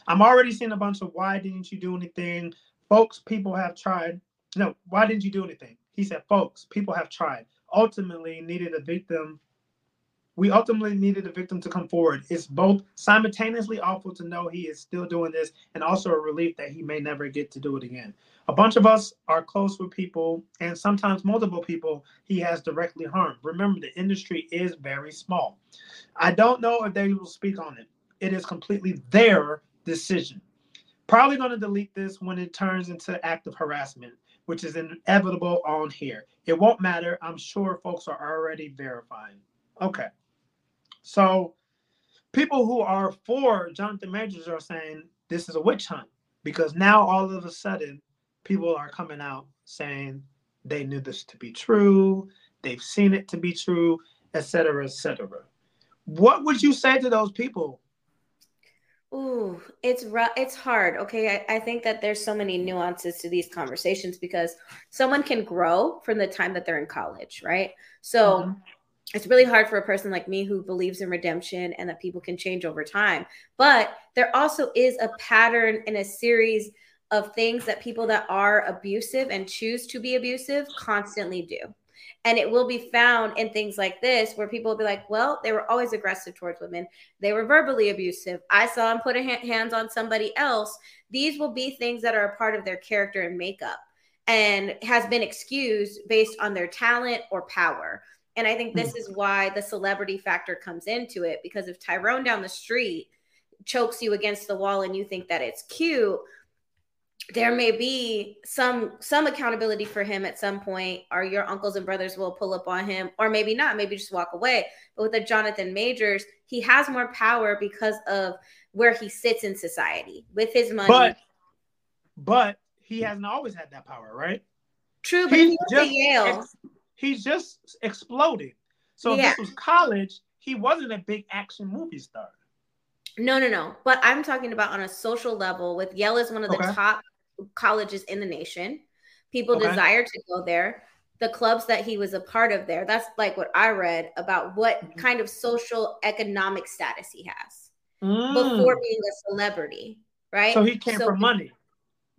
I'm already seeing a bunch of why didn't you do anything? Folks, people have tried. No, why didn't you do anything? He said, folks, people have tried. We ultimately needed a victim to come forward. It's both simultaneously awful to know he is still doing this and also a relief that he may never get to do it again. A bunch of us are close with people and sometimes multiple people he has directly harmed. Remember, the industry is very small. I don't know if they will speak on it. It is completely their decision. Probably going to delete this when it turns into active harassment, which is inevitable on here. It won't matter. I'm sure folks are already verifying. Okay. So people who are for Jonathan Majors are saying this is a witch hunt because now all of a sudden, people are coming out saying they knew this to be true, they've seen it to be true, et cetera, et cetera. What would you say to those people? Ooh, it's rough. It's hard, okay? I think that there's so many nuances to these conversations because someone can grow from the time that they're in college, right? So it's really hard for a person like me who believes in redemption and that people can change over time. But there also is a pattern in a series of things that people that are abusive and choose to be abusive constantly do. And it will be found in things like this where people will be like, well, they were always aggressive towards women. They were verbally abusive. I saw him put hands on somebody else. These will be things that are a part of their character and makeup and has been excused based on their talent or power. And I think this is why the celebrity factor comes into it, because if Tyrone down the street chokes you against the wall and you think that it's cute, there may be some accountability for him at some point, or your uncles and brothers will pull up on him, or maybe not, maybe just walk away. But with a Jonathan Majors, he has more power because of where he sits in society with his money. But he hasn't always had that power, right? True, but he went to Yale. He's just exploded. So if this was college, he wasn't a big action movie star. No. But I'm talking about on a social level with Yale is one of the top colleges in the nation. People desire to go there. The clubs that he was a part of there, that's like what I read about what kind of social economic status he has before being a celebrity, right? So he came from money.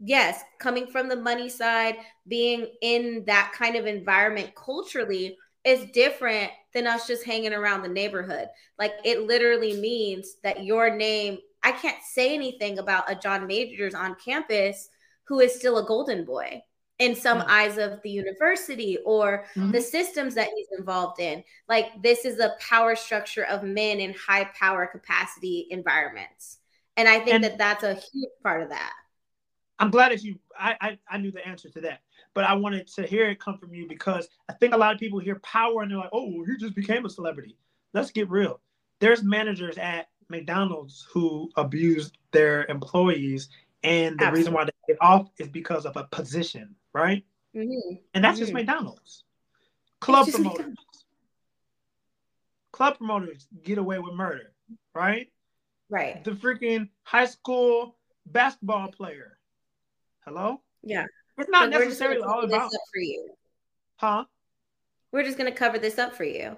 Yes, coming from the money side, being in that kind of environment culturally is different than us just hanging around the neighborhood. Like, it literally means that your name, I can't say anything about a John Majors on campus who is still a golden boy in some eyes of the university or the systems that he's involved in. Like, this is a power structure of men in high power capacity environments. And I think that that's a huge part of that. I'm glad that I knew the answer to that, but I wanted to hear it come from you because I think a lot of people hear power and they're like, oh, he just became a celebrity. Let's get real. There's managers at McDonald's who abused their employees, and the reason why they get off is because of a position, right? And that's just McDonald's. Club promoters get away with murder, right? Right. The freaking high school basketball player. Hello? Yeah. It's not necessarily all about. We're just going to cover this up for you.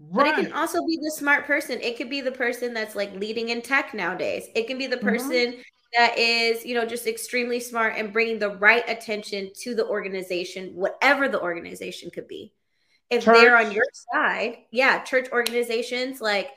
Right. But it can also be the smart person. It could be the person that's like leading in tech nowadays. It can be the person that is, you know, just extremely smart and bringing the right attention to the organization, whatever the organization could be. If they're on your side, church organizations, like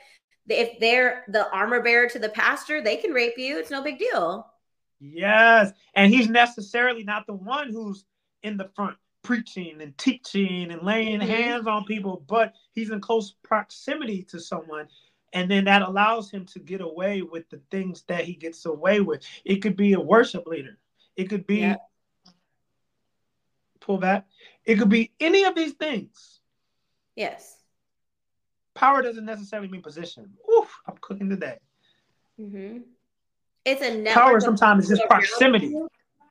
if they're the armor bearer to the pastor, they can rape you. It's no big deal. Yes. And he's necessarily not the one who's in the front preaching and teaching and laying hands on people, but he's in close proximity to someone. And then that allows him to get away with the things that he gets away with. It could be a worship leader. It could be, pull back. It could be any of these things. Yes. Power doesn't necessarily mean position. Oof, I'm cooking today. It's a network. Power sometimes is just proximity.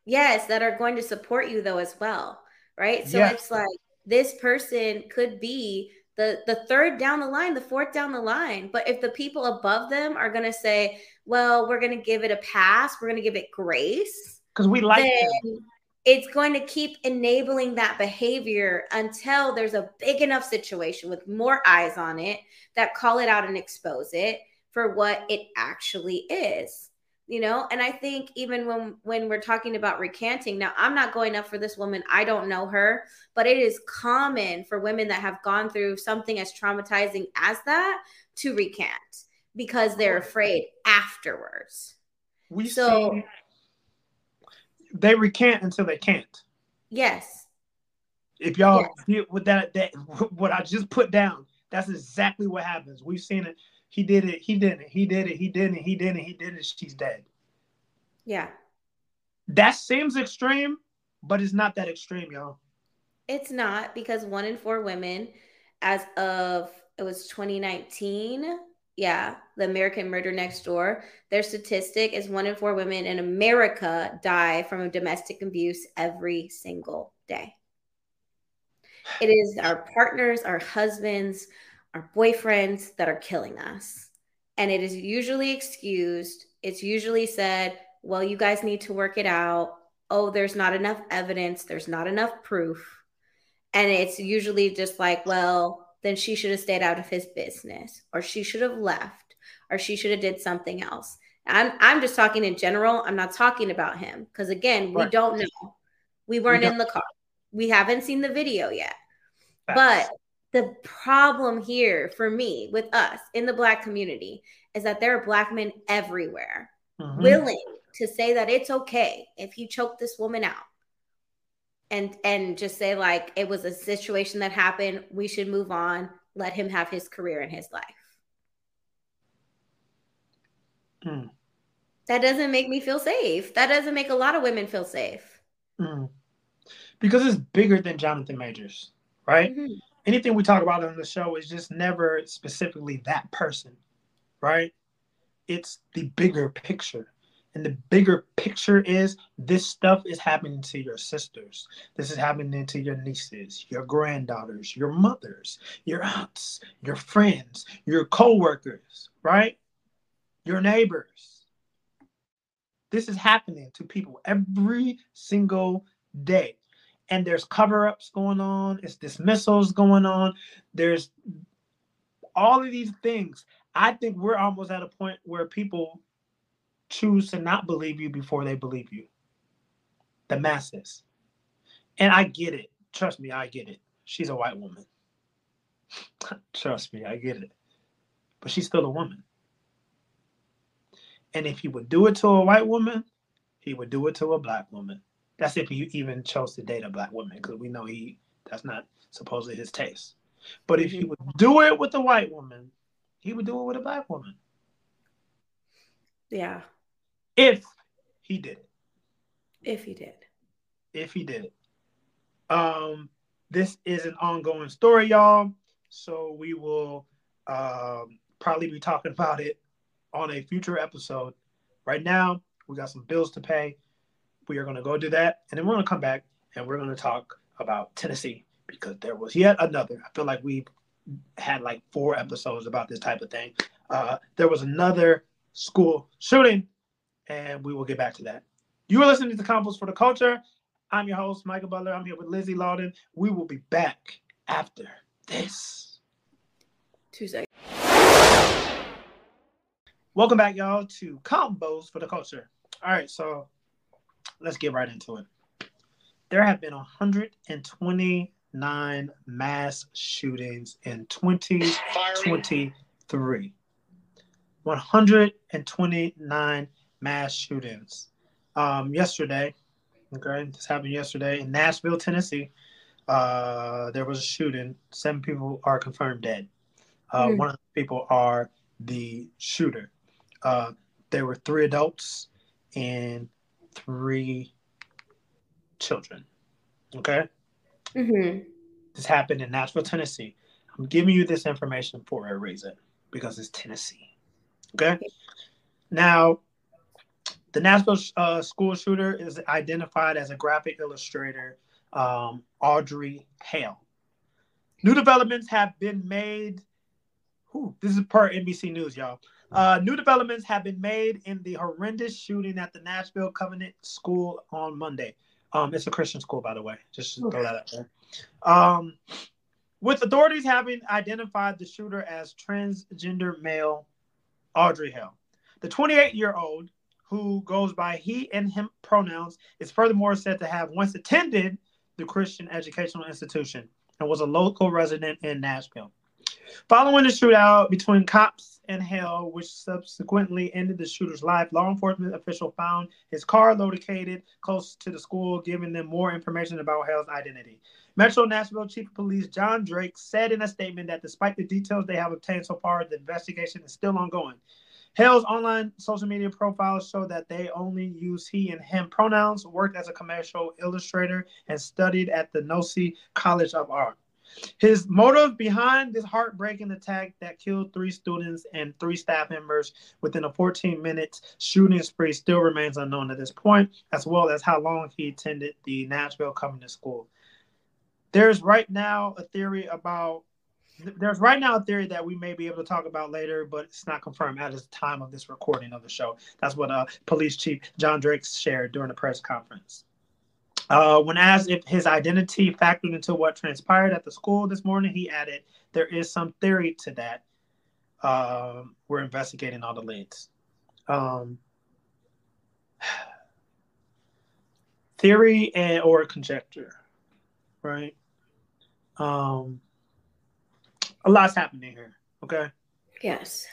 Yes, that are going to support you though as well, right? So it's like this person could be the third down the line, the fourth down the line. But if the people above them are going to say, well, we're going to give it a pass, we're going to give it grace, because we like them, it's going to keep enabling that behavior until there's a big enough situation with more eyes on it that call it out and expose it for what it actually is. You know, and I think even when we're talking about recanting, now I'm not going up for this woman. I don't know her, but it is common for women that have gone through something as traumatizing as that to recant because they're afraid afterwards. So they recant until they can't. Yes. If y'all deal with that, what I just put down, that's exactly what happens. We've seen it. He did it. He didn't. He did it. He didn't. He didn't. He did it. She's dead. Yeah. That seems extreme, but it's not that extreme, y'all. It's not, because 1 in 4 women, as of, it was 2019. Yeah. The American Murder Next Door. Their statistic is 1 in 4 women in America die from domestic abuse every single day. It is our partners, our husbands, our boyfriends that are killing us. And it is usually excused. It's usually said, well, you guys need to work it out. Oh, there's not enough evidence. There's not enough proof. And it's usually just like, well, then she should have stayed out of his business, or she should have left, or she should have did something else. I'm just talking in general. I'm not talking about him. Because again, we don't know. We weren't in the car. We haven't seen the video yet. But the problem here for me with us in the Black community is that there are Black men everywhere willing to say that it's okay if he choked this woman out, and just say like, it was a situation that happened. We should move on. Let him have his career and his life. That doesn't make me feel safe. That doesn't make a lot of women feel safe. Because it's bigger than Jonathan Majors, right? Anything we talk about on the show is just never specifically that person, right? It's the bigger picture. And the bigger picture is this stuff is happening to your sisters. This is happening to your nieces, your granddaughters, your mothers, your aunts, your friends, your coworkers, right? Your neighbors. This is happening to people every single day. And there's cover-ups going on. It's dismissals going on. There's all of these things. I think we're almost at a point where people choose to not believe you before they believe you. The masses. And I get it. Trust me, I get it. She's a white woman. Trust me, I get it. But she's still a woman. And if he would do it to a white woman, he would do it to a Black woman. That's if you even chose to date a Black woman, because we know that's not supposedly his taste. But if he would do it with a white woman, he would do it with a Black woman. Yeah. If he did it. If he did. If he did it. This is an ongoing story, y'all. So we will probably be talking about it on a future episode. Right now, we got some bills to pay. We are going to go do that, and then we're going to come back, and we're going to talk about Tennessee, because there was yet another. I feel like we had like 4 episodes about this type of thing. There was another school shooting, and we will get back to that. You are listening to Convos for the Culture. I'm your host, Micah Butler. I'm here with Lizzie Lawden. We will be back after this. 2 seconds. Welcome back, y'all, to Convos for the Culture. All right, so let's get right into it. There have been 129 mass shootings in 2023. 129 mass shootings. Yesterday, okay, this happened yesterday in Nashville, Tennessee. There was a shooting. 7 people are confirmed dead. One of the people are the shooter. There were 3 adults and 3 children. Okay? Mm-hmm. This happened in Nashville, Tennessee. I'm giving you this information for a reason, because it's Tennessee. Okay? Now, the Nashville school shooter is identified as a graphic illustrator, Audrey Hale. New developments have been made. This is per NBC News, y'all. New developments have been made in the horrendous shooting at the Nashville Covenant School on Monday. It's a Christian school, by the way. Just throw that out there. With authorities having identified the shooter as transgender male Audrey Hale. The 28-year-old, who goes by he and him pronouns, is furthermore said to have once attended the Christian educational institution and was a local resident in Nashville. Following the shootout between cops and Hale, which subsequently ended the shooter's life, law enforcement official found his car located close to the school, giving them more information about Hale's identity. Metro Nashville Chief of Police John Drake said in a statement that despite the details they have obtained so far, the investigation is still ongoing. Hale's online social media profiles show that they only use he and him pronouns, worked as a commercial illustrator, and studied at the Nosy College of Art. His motive behind this heartbreaking attack that killed 3 students and 3 staff members within a 14-minute shooting spree still remains unknown at this point, as well as how long he attended the Nashville Covenant School. There's right now a theory that we may be able to talk about later, but it's not confirmed at the time of this recording of the show. That's what Police Chief John Drake shared during the press conference. When asked if his identity factored into what transpired at the school this morning, he added, "There is some theory to that. We're investigating all the leads." Theory and or conjecture, right? A lot's happening here, okay? Yes.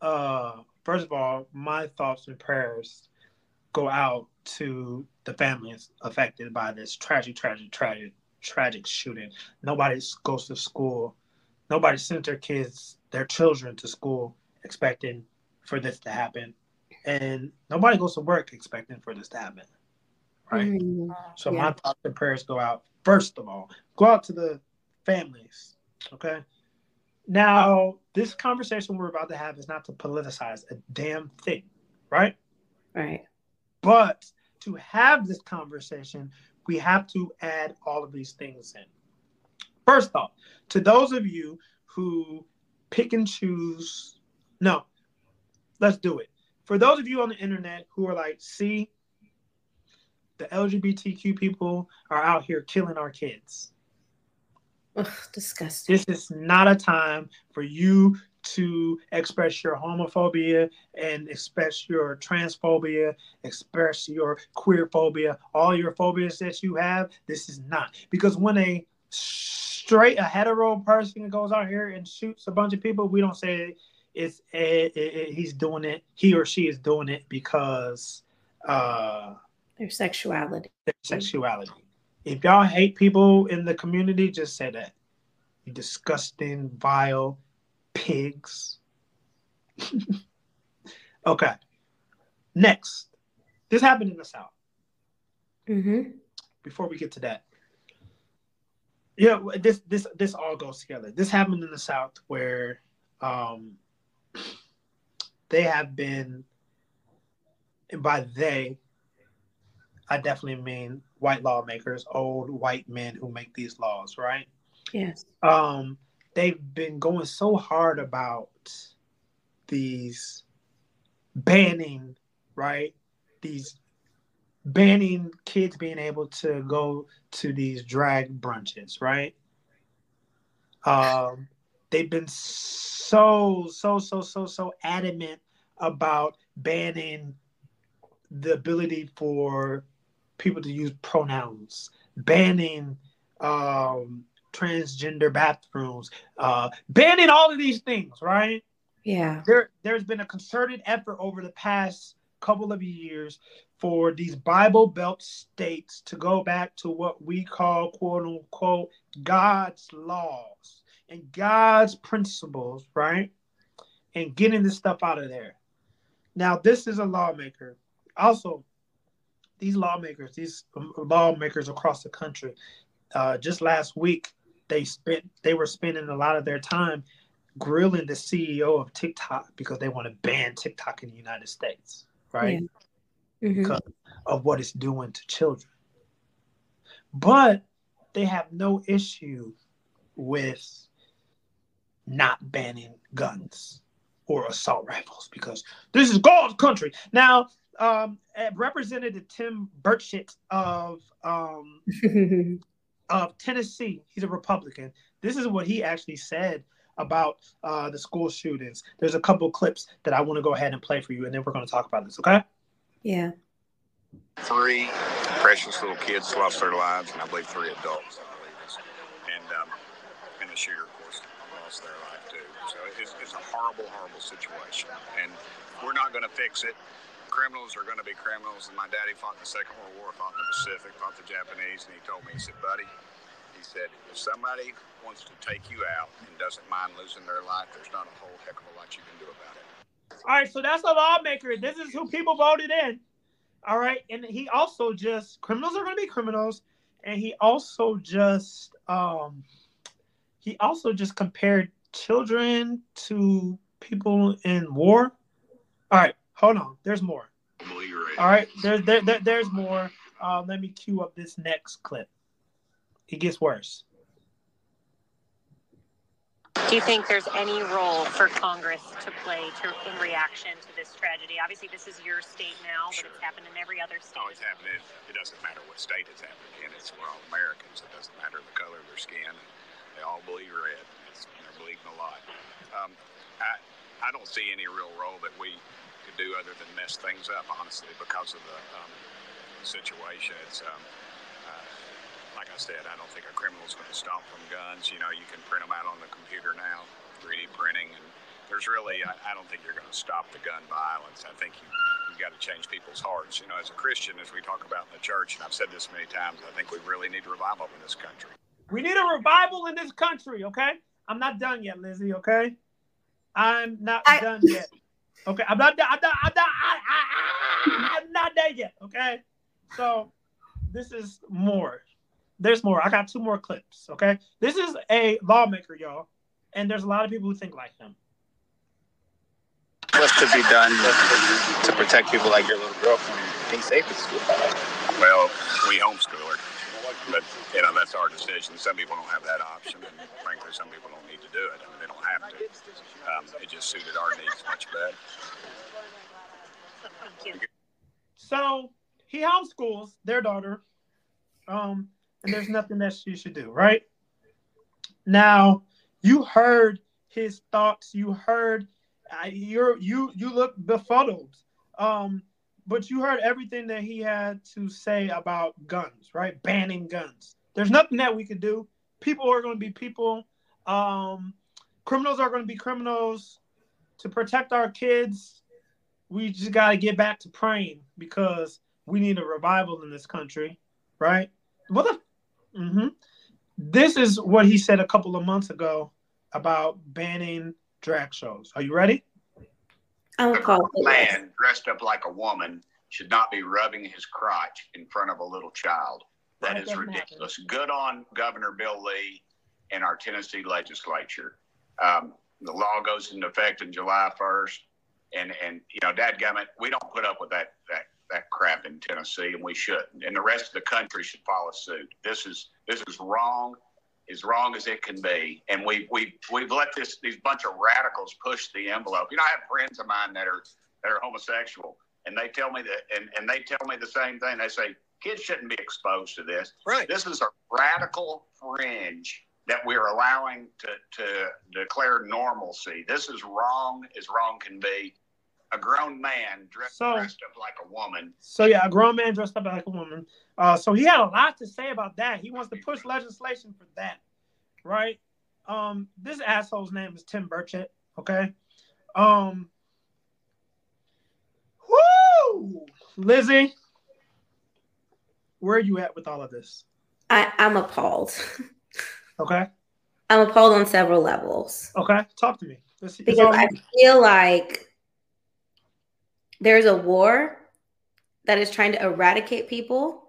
First of all, my thoughts and prayers go out to the families affected by this tragic shooting. Nobody goes to school. Nobody sends their children to school expecting for this to happen. And nobody goes to work expecting for this to happen. Right? Mm-hmm. So my thoughts and prayers go out, first of all. Go out to the families, okay? Now, this conversation we're about to have is not to politicize a damn thing, right? Right. But to have this conversation, we have to add all of these things in. First off, to those of you who pick and choose, no, let's do it. For those of you on the internet who are like, see, the LGBTQ people are out here killing our kids. Ugh, disgusting. This is not a time for you to express your homophobia and express your transphobia, express your queerphobia, all your phobias that you have. This is not. Because when a hetero person goes out here and shoots a bunch of people, we don't say he's doing it, he or she is doing it because their sexuality. If y'all hate people in the community, just say that. You disgusting, vile pigs. Okay. Next. This happened in the South. Mm-hmm. Before we get to that. Yeah, this all goes together. This happened in the South where they have been, and by they, I definitely mean white lawmakers, old white men who make these laws, right? Yes. They've been going so hard about these banning, right? These banning kids being able to go to these drag brunches, right? They've been so adamant about banning the ability for people to use pronouns, banning transgender bathrooms, banning all of these things, right? Yeah. There's been a concerted effort over the past couple of years for these Bible Belt states to go back to what we call, quote unquote, God's laws and God's principles, right? And getting this stuff out of there. Now, this is a lawmaker. Also, these lawmakers across the country, just last week, they were spending a lot of their time grilling the CEO of TikTok because they want to ban TikTok in the United States, right? Yeah. Mm-hmm. Because of what it's doing to children. But they have no issue with not banning guns or assault rifles because this is God's country. Now, Representative Tim Burchett of Tennessee, he's a Republican. This is what he actually said about the school shootings. There's a couple clips that I want to go ahead and play for you, and then we're going to talk about this, okay? Yeah. 3 precious little kids lost their lives, and I believe 3 adults, and the shooter, of course, lost their life too. So it's a horrible, horrible situation, and we're not going to fix it. Criminals are going to be criminals, and my daddy fought in the Second World War, fought in the Pacific, fought the Japanese, and he told me, he said, buddy, he said, if somebody wants to take you out and doesn't mind losing their life, there's not a whole heck of a lot you can do about it. All right, so that's a lawmaker. This is who people voted in. All right, and he also just, criminals are going to be criminals, and he also just compared children to people in war. All right. Hold on, there's more. All right, there's more. Let me cue up this next clip. It gets worse. Do you think there's any role for Congress to play in reaction to this tragedy? Obviously, this is your state now, but sure. It's happened in every other state. Oh, it's happened. It doesn't matter what state it's happened in. It's for all Americans. It doesn't matter the color of their skin. They all believe red. They're believing a lot. I don't see any real role that we could do other than mess things up, honestly, because of the situation. It's like I said, I don't think a criminal's going to stop from guns. You know, you can print them out on the computer now, 3D printing, and there's really, I don't think you're going to stop the gun violence. I think you've got to change people's hearts. You know, as a Christian, as we talk about in the church, and I've said this many times, I think we really need a revival in this country. We need a revival in this country, okay? I'm not done yet, Lizzie, okay? I'm not done yet. Okay, I'm not there yet, okay? So this is more. There's more. I got 2 more clips, okay? This is a lawmaker, y'all, and there's a lot of people who think like him. What could be done to protect people like your little girl from being safe at school? Well, we homeschool her, but, you know, that's our decision. Some people don't have that option, and frankly, some people don't need to do it. I mean, they don't have to. It just suited our needs much better. Thank you. So he homeschools their daughter, and there's nothing that she should do, right? Now, you heard his thoughts. You heard you look befuddled, but you heard everything that he had to say about guns, right? Banning guns. There's nothing that we could do. People are going to be people. Criminals are going to be criminals. To protect our kids, we just got to get back to praying because we need a revival in this country, right? What the? Mm-hmm. This is what he said a couple of months ago about banning drag shows. Are you ready? A man dressed up like a woman should not be rubbing his crotch in front of a little child. That is ridiculous. Happen. Good on Governor Bill Lee and our Tennessee legislature. The law goes into effect on July 1st. And you know, dadgummit, we don't put up with that crap in Tennessee, and we shouldn't. And the rest of the country should follow suit. This is wrong, as wrong as it can be. And we've let these bunch of radicals push the envelope. You know, I have friends of mine that are homosexual, and they tell me that, and they tell me the same thing. They say kids shouldn't be exposed to this. Right. This is a radical fringe that we're allowing to declare normalcy. This is wrong as wrong can be. A grown man dressed up like a woman. So, yeah, a grown man dressed up like a woman. So he had a lot to say about that. He wants to push legislation for that, right? This asshole's name is Tim Burchett, okay? Woo! Lizzie, where are you at with all of this? I'm appalled. Okay. I'm appalled on several levels. Okay, talk to me. Because I feel like there's a war that is trying to eradicate people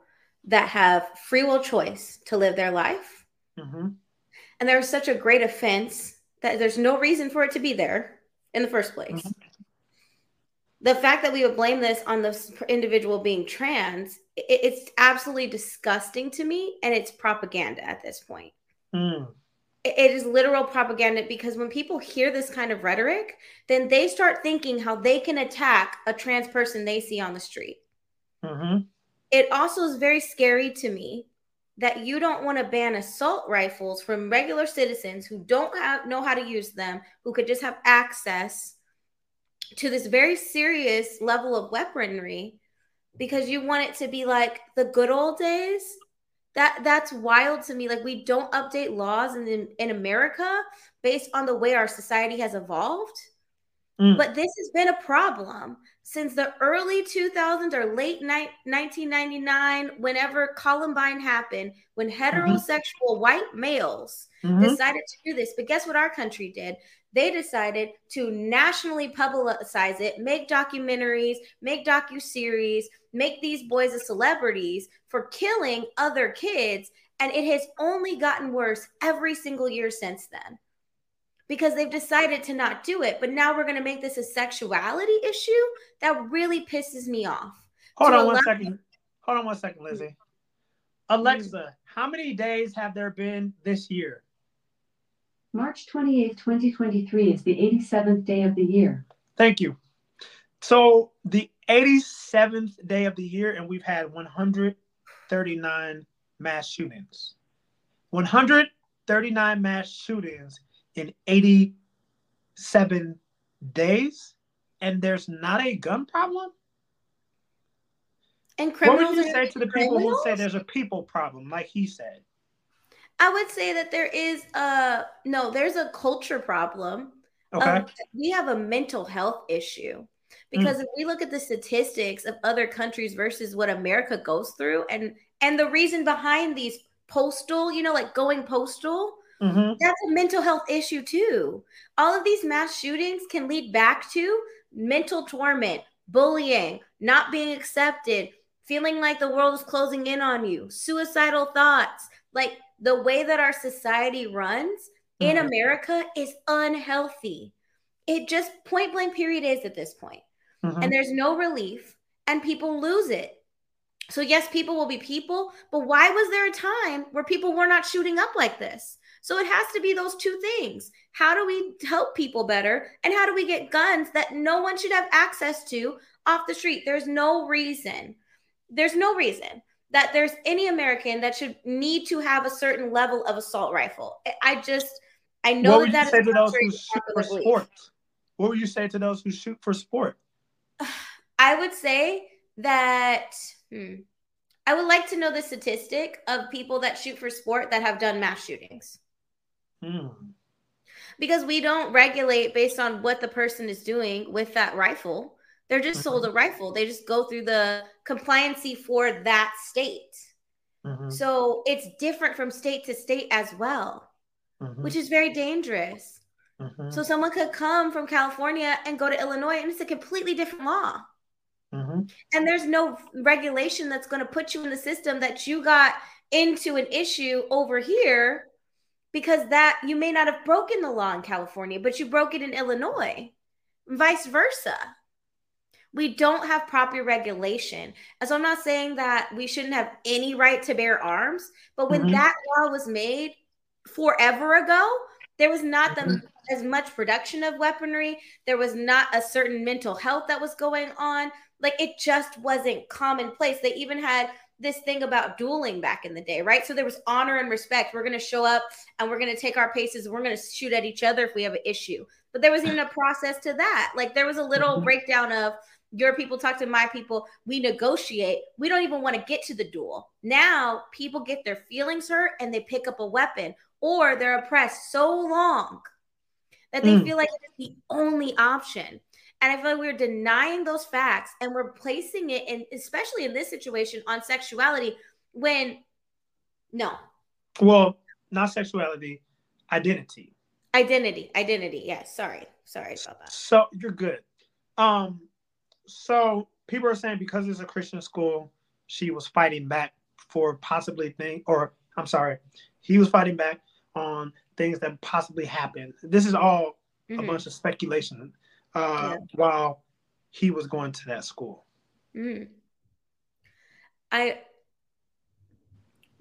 that have free will choice to live their life. Mm-hmm. And there's such a great offense that there's no reason for it to be there in the first place. Mm-hmm. The fact that we would blame this on this individual being trans, it's absolutely disgusting to me. And it's propaganda at this point. Mm. It is literal propaganda, because when people hear this kind of rhetoric, then they start thinking how they can attack a trans person they see on the street. Mm-hmm. It also is very scary to me that you don't want to ban assault rifles from regular citizens who don't know how to use them, who could just have access to this very serious level of weaponry, because you want it to be like the good old days. That's wild to me. Like, we don't update laws in America based on the way our society has evolved. Mm. But this has been a problem since the early 2000s or late 1999, whenever Columbine happened, when heterosexual white males decided to do this. But guess what our country did? They decided to nationally publicize it, make documentaries, make docuseries, make these boys as celebrities for killing other kids. And it has only gotten worse every single year since then, because they've decided to not do it. But now we're going to make this a sexuality issue. That really pisses me off. Hold on one second, Lizzie. Alexa, how many days have there been this year? March 28, 2023 is the 87th day of the year. Thank you. So the 87th day of the year, and we've had 139 mass shootings. 139 mass shootings in 87 days, and there's not a gun problem? And criminals, what would you say to the people who say there's a people problem, like he said? I would say that there is there's a culture problem. Okay. We have a mental health issue, because if we look at the statistics of other countries versus what America goes through, and the reason behind these postal, like going postal, that's a mental health issue too. All of these mass shootings can lead back to mental torment, bullying, not being accepted, feeling like the world is closing in on you, suicidal thoughts, like the way that our society runs in America is unhealthy. It just point blank period is at this point. And there's no relief, and people lose it. So yes, people will be people, but why was there a time where people were not shooting up like this? So it has to be those two things. How do we help people better? And how do we get guns that no one should have access to off the street? There's no reason. There's no reason that there's any American that should need to have a certain level of assault rifle. I know that is not very popular belief. What would you say to those who shoot for sport? I would say that I would like to know the statistic of people that shoot for sport that have done mass shootings. Because we don't regulate based on what the person is doing with that rifle. They're just sold a rifle. They just go through the compliancy for that state. So it's different from state to state as well, which is very dangerous. So someone could come from California and go to Illinois, and it's a completely different law. And there's no regulation that's going to put you in the system that you got into an issue over here, because that you may not have broken the law in California, but you broke it in Illinois, and vice versa. We don't have proper regulation. And so I'm not saying that we shouldn't have any right to bear arms, but when that law was made forever ago, there was not as much production of weaponry. There was not a certain mental health that was going on. Like, it just wasn't commonplace. They even had this thing about dueling back in the day, right? So there was honor and respect. We're going to show up and we're going to take our paces. And we're going to shoot at each other if we have an issue. But there was even a process to that. Like there was a little breakdown of your people talk to my people. We negotiate. We don't even want to get to the duel. Now people get their feelings hurt and they pick up a weapon, or they're oppressed so long that they feel like it's the only option. And I feel like we're denying those facts, and we're placing it, in, especially in this situation, on sexuality when, no. Well, not sexuality, identity. Identity. Yes. Sorry about that. So you're good. So people are saying because it's a Christian school, she was fighting back for possibly things, or I'm sorry, he was fighting back on things that possibly happened. This is all a bunch of speculation. While he was going to that school, we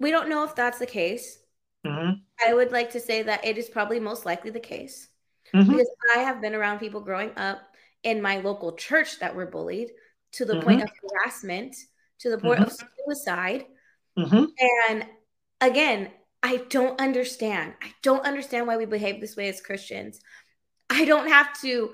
don't know if that's the case. I would like to say that it is probably most likely the case, because I have been around people growing up in my local church that were bullied to the point of harassment, to the point of suicide. And again, I don't understand why we behave this way as Christians. I don't have to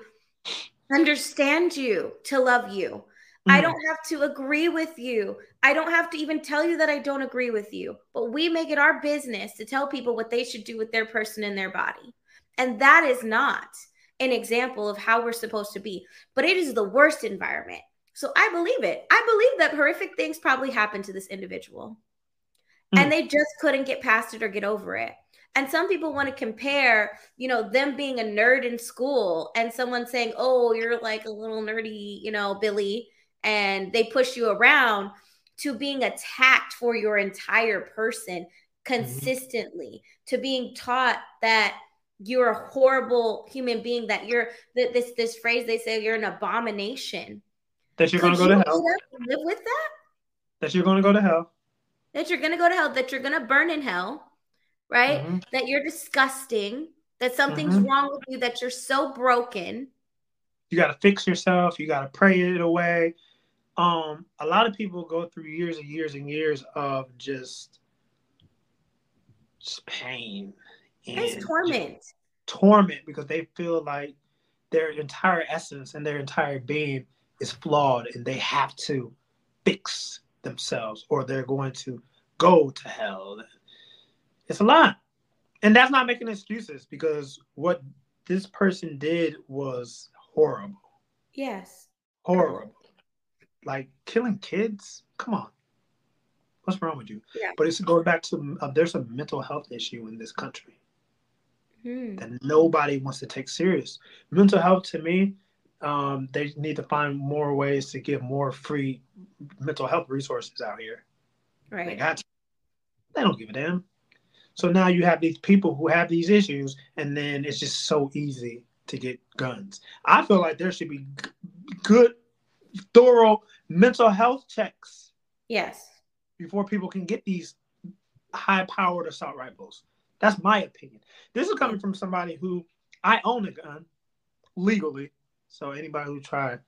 understand you to love you. I don't have to agree with you. I don't have to even tell you that I don't agree with you, but we make it our business to tell people what they should do with their person and their body. And that is not an example of how we're supposed to be, but it is the worst environment. So I believe it. I believe that horrific things probably happened to this individual and they just couldn't get past it or get over it. And some people want to compare, you know, them being a nerd in school and someone saying, oh, you're like a little nerdy, you know, Billy, and they push you around, to being attacked for your entire person consistently, to being taught that you're a horrible human being, that you're this phrase they say, you're an abomination. That you're going to go to hell. Live with that? That you're going to go to hell. That you're going to go to hell, that you're going to burn in hell. Right? That you're disgusting, that something's wrong with you, that you're so broken. You got to fix yourself. You got to pray it away. A lot of people go through years and years and years of just pain. It's torment. Torment, because they feel like their entire essence and their entire being is flawed and they have to fix themselves or they're going to go to hell. It's a lot. And that's not making excuses, because what this person did was horrible. Yes. Horrible. Like killing kids? Come on. What's wrong with you? Yeah. But it's going back to there's a mental health issue in this country that nobody wants to take serious. Mental health, to me, they need to find more ways to give more free mental health resources out here. Right. They don't give a damn. So now you have these people who have these issues, and then it's just so easy to get guns. I feel like there should be good, thorough mental health checks. Yes. Before people can get these high-powered assault rifles. That's my opinion. This is coming from somebody who, I own a gun legally. So anybody who tried,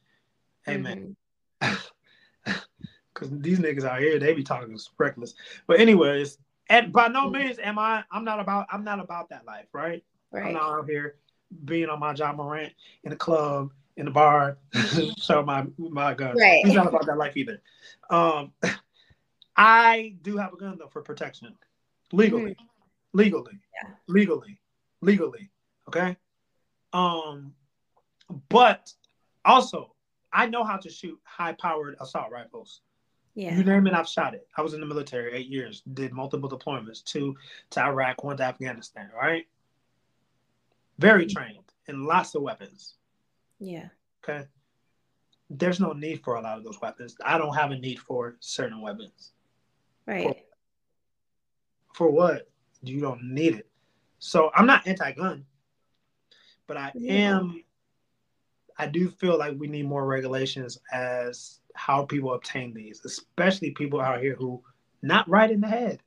amen. Because these niggas out here, they be talking reckless. But anyways. And by no means am I'm not about that life, right? I'm not out here being on my John Morant in the club, in the bar, so my gun. Right. He's not about that life either. I do have a gun though for protection. Legally. Legally. Okay. But also I know how to shoot high-powered assault rifles. Yeah. You name it, I've shot it. I was in the military 8 years, did multiple deployments, two to Iraq, one to Afghanistan, right? Very trained and lots of weapons. Yeah. Okay. There's no need for a lot of those weapons. I don't have a need for certain weapons. Right. For what? You don't need it. So I'm not anti-gun, but I do feel like we need more regulations as how people obtain these, especially people out here who not right in the head.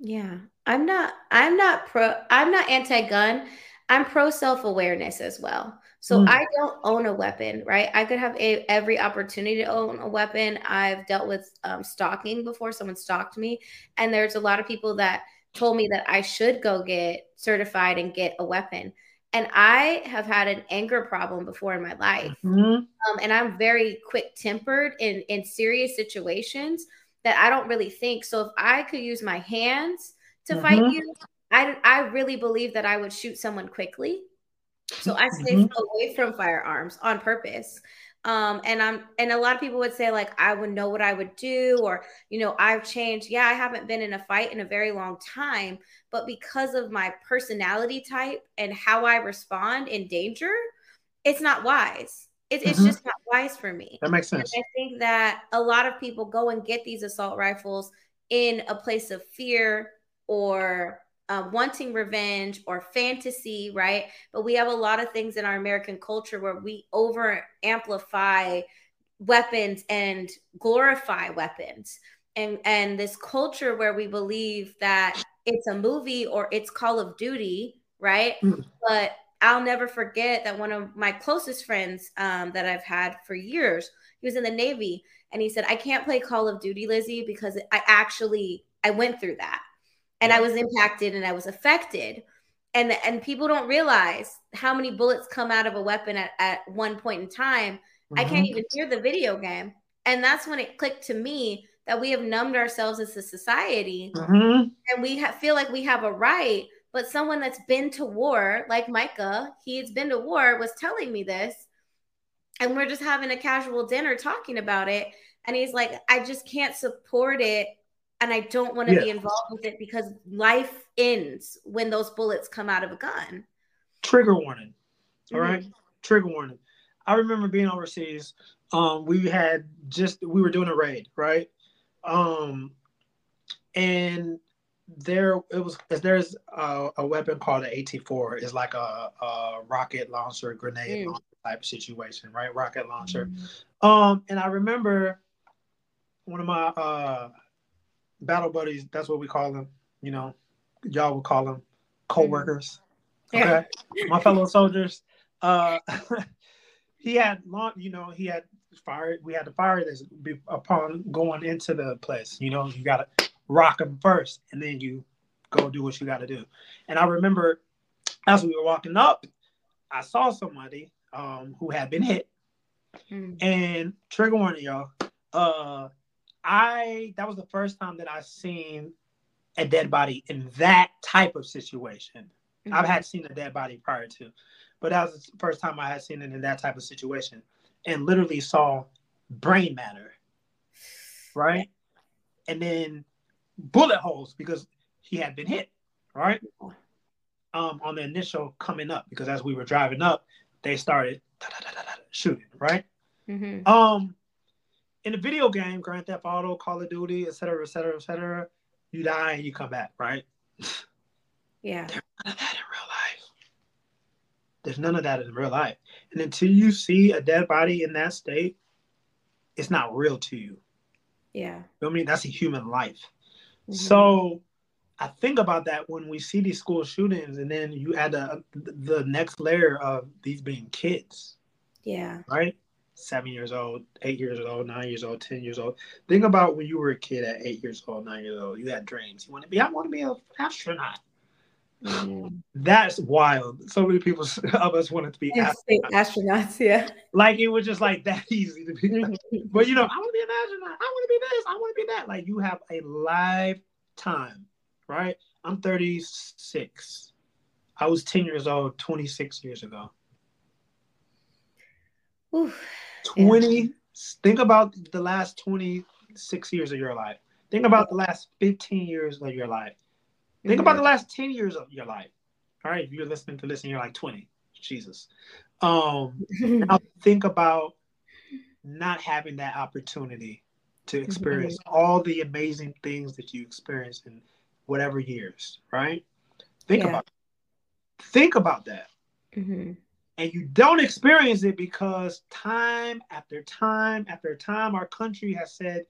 Yeah. I'm not anti-gun. I'm pro self-awareness as well. So I don't own a weapon, right? I could have every opportunity to own a weapon. I've dealt with stalking before. Someone stalked me. And there's a lot of people that told me that I should go get certified and get a weapon. And I have had an anger problem before in my life. And I'm very quick tempered in serious situations that I don't really think. So if I could use my hands to fight you, I really believe that I would shoot someone quickly. So I stay away from firearms on purpose. And a lot of people would say, like, I would know what I would do, or, you know, I've changed. Yeah, I haven't been in a fight in a very long time, but because of my personality type and how I respond in danger, it's not wise. It's just not wise for me. That makes sense. And I think that a lot of people go and get these assault rifles in a place of fear or wanting revenge or fantasy, right? But we have a lot of things in our American culture where we over amplify weapons and glorify weapons. And this culture where we believe that it's a movie or it's Call of Duty, right? But I'll never forget that one of my closest friends that I've had for years, he was in the Navy, and he said, I can't play Call of Duty, Lizzie, because I went through that. And I was impacted and I was affected. And people don't realize how many bullets come out of a weapon at one point in time. I can't even hear the video game. And that's when it clicked to me that we have numbed ourselves as a society. And we feel like we have a right. But someone that's been to war, like Micah, he's been to war, was telling me this. And we're just having a casual dinner talking about it. And he's like, I just can't support it. And I don't want to be involved with it because life ends when those bullets come out of a gun. Trigger warning. All right. Trigger warning. I remember being overseas. We were doing a raid, right? And there's a weapon called an AT4. It's like a rocket launcher, grenade launcher type situation, right? Rocket launcher. And I remember one of my, battle buddies, that's what we call them, you know, y'all would call them co-workers. Okay. My fellow soldiers. We had to fire this upon going into the place. You know, you gotta rock them first and then you go do what you gotta do. And I remember as we were walking up, I saw somebody who had been hit. And trigger warning, y'all. That was the first time that I seen a dead body in that type of situation. I've had seen a dead body prior to, but that was the first time I had seen it in that type of situation, and literally saw brain matter, right? And then bullet holes because he had been hit, right? On the initial coming up, because as we were driving up, they started shooting, right? In the video game, Grand Theft Auto, Call of Duty, et cetera, et cetera, et cetera, you die and you come back, right? Yeah. There's none of that in real life. And until you see a dead body in that state, it's not real to you. Yeah. You know what I mean? That's a human life. So I think about that when we see these school shootings, and then you add the next layer of these being kids. Yeah. Right? 7 years old, 8 years old, 9 years old, 10 years old. Think about when you were a kid at 8 years old, 9 years old. You had dreams. I want to be an astronaut. That's wild. So many people of us wanted to be astronauts. Yeah. Like, it was just like that easy to be. But, you know, I want to be an astronaut. I want to be this. I want to be that. Like, you have a lifetime, right? I'm 36. I was 10 years old 26 years ago. Think about the last 26 years of your life. Think about the last 15 years of your life. Think about the last 10 years of your life. All right, if you're listening to this and you're like 20, Jesus. Now think about not having that opportunity to experience all the amazing things that you experienced in whatever years, right? Think about that. And you don't experience it because time after time after time, our country has said,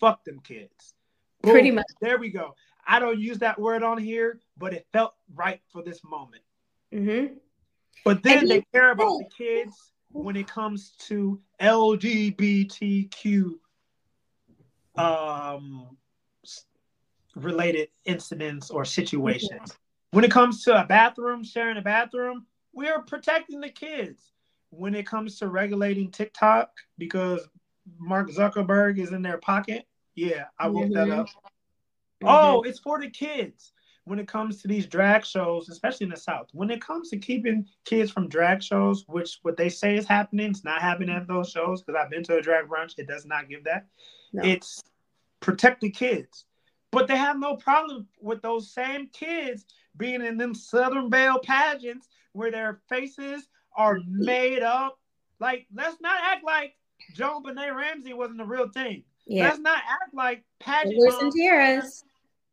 fuck them kids. Boom. Pretty much. There we go. I don't use that word on here, but it felt right for this moment. But then they care about the kids when it comes to LGBTQ related incidents or situations. When it comes to a bathroom, sharing a bathroom, we are protecting the kids. When it comes to regulating TikTok, because Mark Zuckerberg is in their pocket. Yeah, I woke that up. Oh, it's for the kids. When it comes to these drag shows, especially in the South, when it comes to keeping kids from drag shows, which what they say is happening, it's not happening at those shows, because I've been to a drag brunch, it does not give that. No. It's protect the kids. But they have no problem with those same kids being in them Southern Belle pageants where their faces are made up. Like, let's not act like Joan Benet Ramsey wasn't the real thing. Yeah. Let's not act like pageant moms.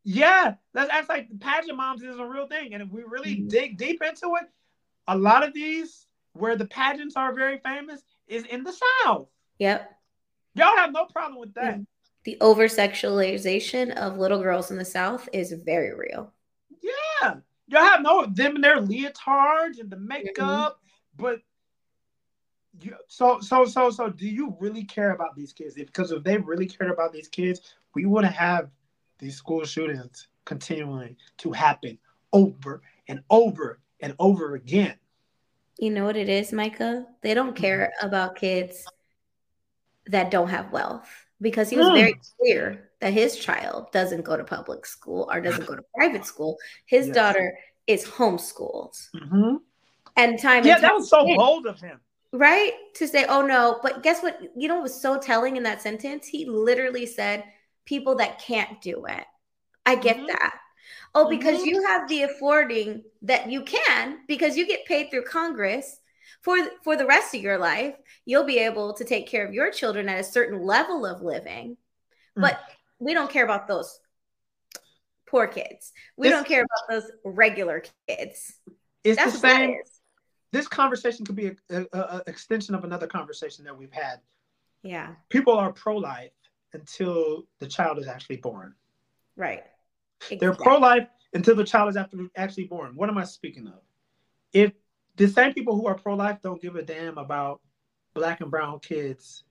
Yeah, let's act like pageant moms is a real thing. And if we really dig deep into it, a lot of these where the pageants are very famous is in the South. Yep. Y'all have no problem with that. The over-sexualization of little girls in the South is very real. Yeah. Y'all have no them and their leotards and the makeup, but so do you really care about these kids? Because if they really cared about these kids, we wouldn't have these school shootings continuing to happen over and over and over again. You know what it is, Micah? They don't care about kids that don't have wealth, because he was very clear that his child doesn't go to public school or doesn't go to private school. His daughter is homeschooled. And time and time that was so bold of him. Right? To say, oh no, but guess what? You know what was so telling in that sentence? He literally said, people that can't do it. I get that. Oh, because you have the affording that you can, because you get paid through Congress for the rest of your life. You'll be able to take care of your children at a certain level of living. But we don't care about those poor kids. We don't care about those regular kids. It's That's the same. That is. This conversation could be an extension of another conversation that we've had. Yeah. People are pro-life until the child is actually born. Right. Exactly. They're pro-life until the child is actually born. What am I speaking of? If the same people who are pro-life don't give a damn about Black and brown kids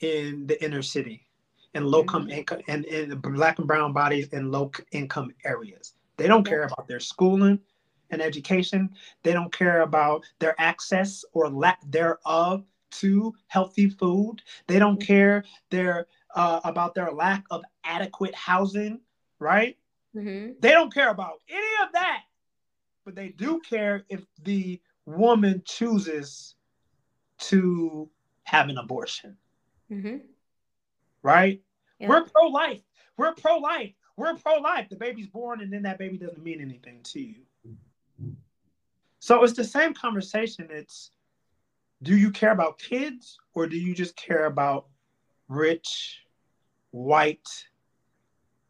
in the inner city and low-income income and Black and brown bodies in low-income areas. They don't care about their schooling and education. They don't care about their access or lack thereof to healthy food. They don't care about their lack of adequate housing, right? They don't care about any of that, but they do care if the woman chooses to have an abortion, right? We're pro-life. We're pro-life. We're pro-life. The baby's born, and then that baby doesn't mean anything to you. So it's the same conversation. It's, do you care about kids, or do you just care about rich, white,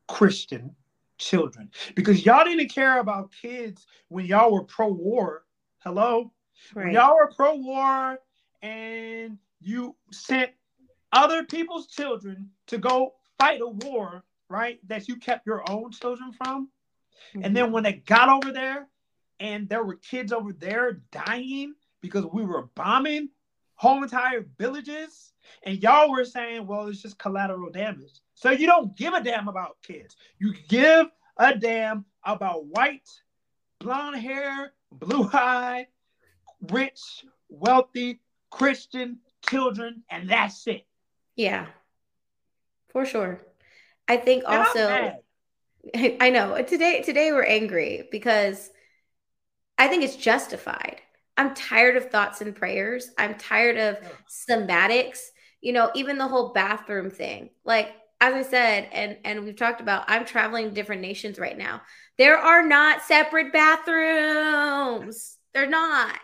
Christian children? Because y'all didn't care about kids when y'all were pro-war. Hello? Right. When y'all were pro-war and you sent other people's children to go fight a war, right, that you kept your own children from. And then when they got over there, and there were kids over there dying because we were bombing whole entire villages. And y'all were saying, well, it's just collateral damage. So you don't give a damn about kids. You give a damn about white, blonde hair, blue eyed, rich, wealthy, Christian children. And that's it. Yeah, for sure. I think and also, I know today we're angry because I think it's justified. I'm tired of thoughts and prayers. I'm tired of somatics, you know, even the whole bathroom thing. Like, as I said, and we've talked about, I'm traveling to different nations right now. There are not separate bathrooms. They're not.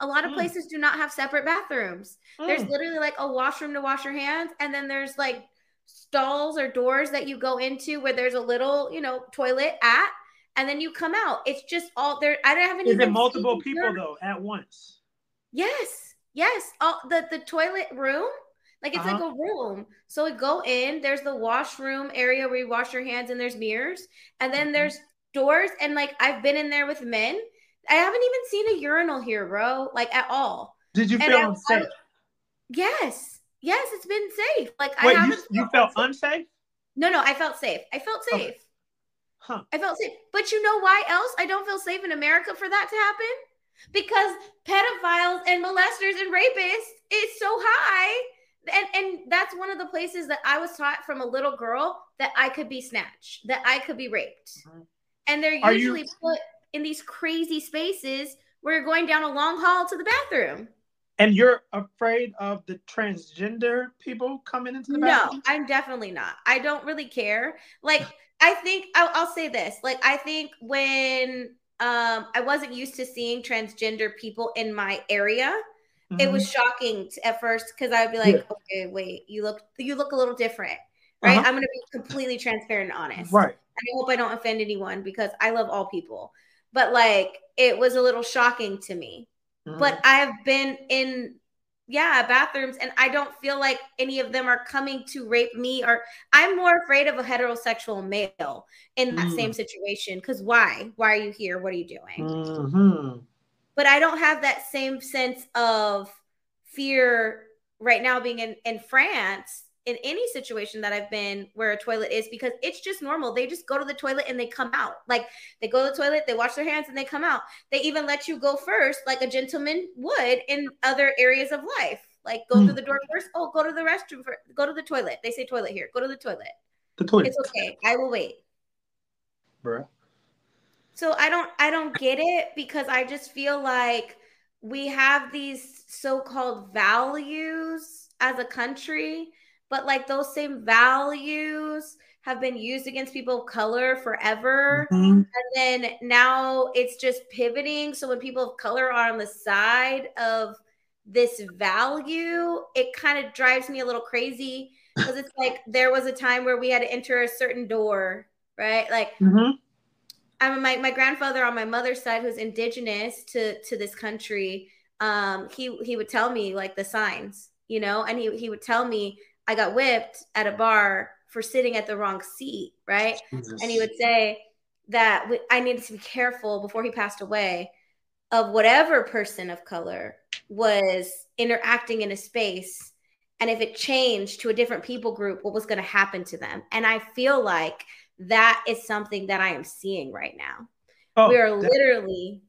A lot of places do not have separate bathrooms. There's literally like a washroom to wash your hands. And then there's like stalls or doors that you go into where there's a little, you know, toilet at. And then you come out. It's just all there. I don't have any. Is it multiple people though at once? Yes. Yes. All the toilet room. Like it's like a room. So we go in, there's the washroom area where you wash your hands and there's mirrors. And then there's doors. And like I've been in there with men I haven't even seen a urinal here, bro, like at all. Did you feel unsafe? Yes. Yes, it's been safe. Like, wait, I haven't. You felt unsafe? No, I felt safe. I felt safe. Okay. Huh. I felt safe. But you know why else I don't feel safe in America for that to happen? Because pedophiles and molesters and rapists is so high. And that's one of the places that I was taught from a little girl that I could be snatched, that I could be raped. Mm-hmm. And they're usually put in these crazy spaces where you're going down a long hall to the bathroom. And you're afraid of the transgender people coming into the bathroom? No, I'm definitely not. I don't really care. Like, I think I'll say this. Like, I think when I wasn't used to seeing transgender people in my area, it was shocking at first, because I would be like, okay, wait, you look a little different, right? I'm going to be completely transparent and honest. Right. And I hope I don't offend anyone, because I love all people. But like, it was a little shocking to me. Mm-hmm. But I've been in, bathrooms, and I don't feel like any of them are coming to rape me. Or I'm more afraid of a heterosexual male in that same situation. Because why? Why are you here? What are you doing? Mm-hmm. But I don't have that same sense of fear right now being in France, in any situation that I've been where a toilet is, because it's just normal. They just go to the toilet and they come out. Like, they go to the toilet, they wash their hands, and they come out. They even let you go first, like a gentleman would in other areas of life. Like, go through the door first. Oh, go to the restroom. Go to the toilet. They say toilet here. Go to the toilet. The toilet. It's okay. I will wait. Bruh. So I don't get it, because I just feel like we have these so-called values as a country, but like those same values have been used against people of color forever. Mm-hmm. And then now it's just pivoting. So when people of color are on the side of this value, it kind of drives me a little crazy, because it's like there was a time where we had to enter a certain door, right? Like, my grandfather on my mother's side, who's indigenous to this country, he would tell me like the signs, you know, and he would tell me I got whipped at a bar for sitting at the wrong seat, right? Jesus. And he would say that I needed to be careful before he passed away of whatever person of color was interacting in a space, and if it changed to a different people group, what was going to happen to them. And I feel like that is something that I am seeing right now. Oh, we are literally,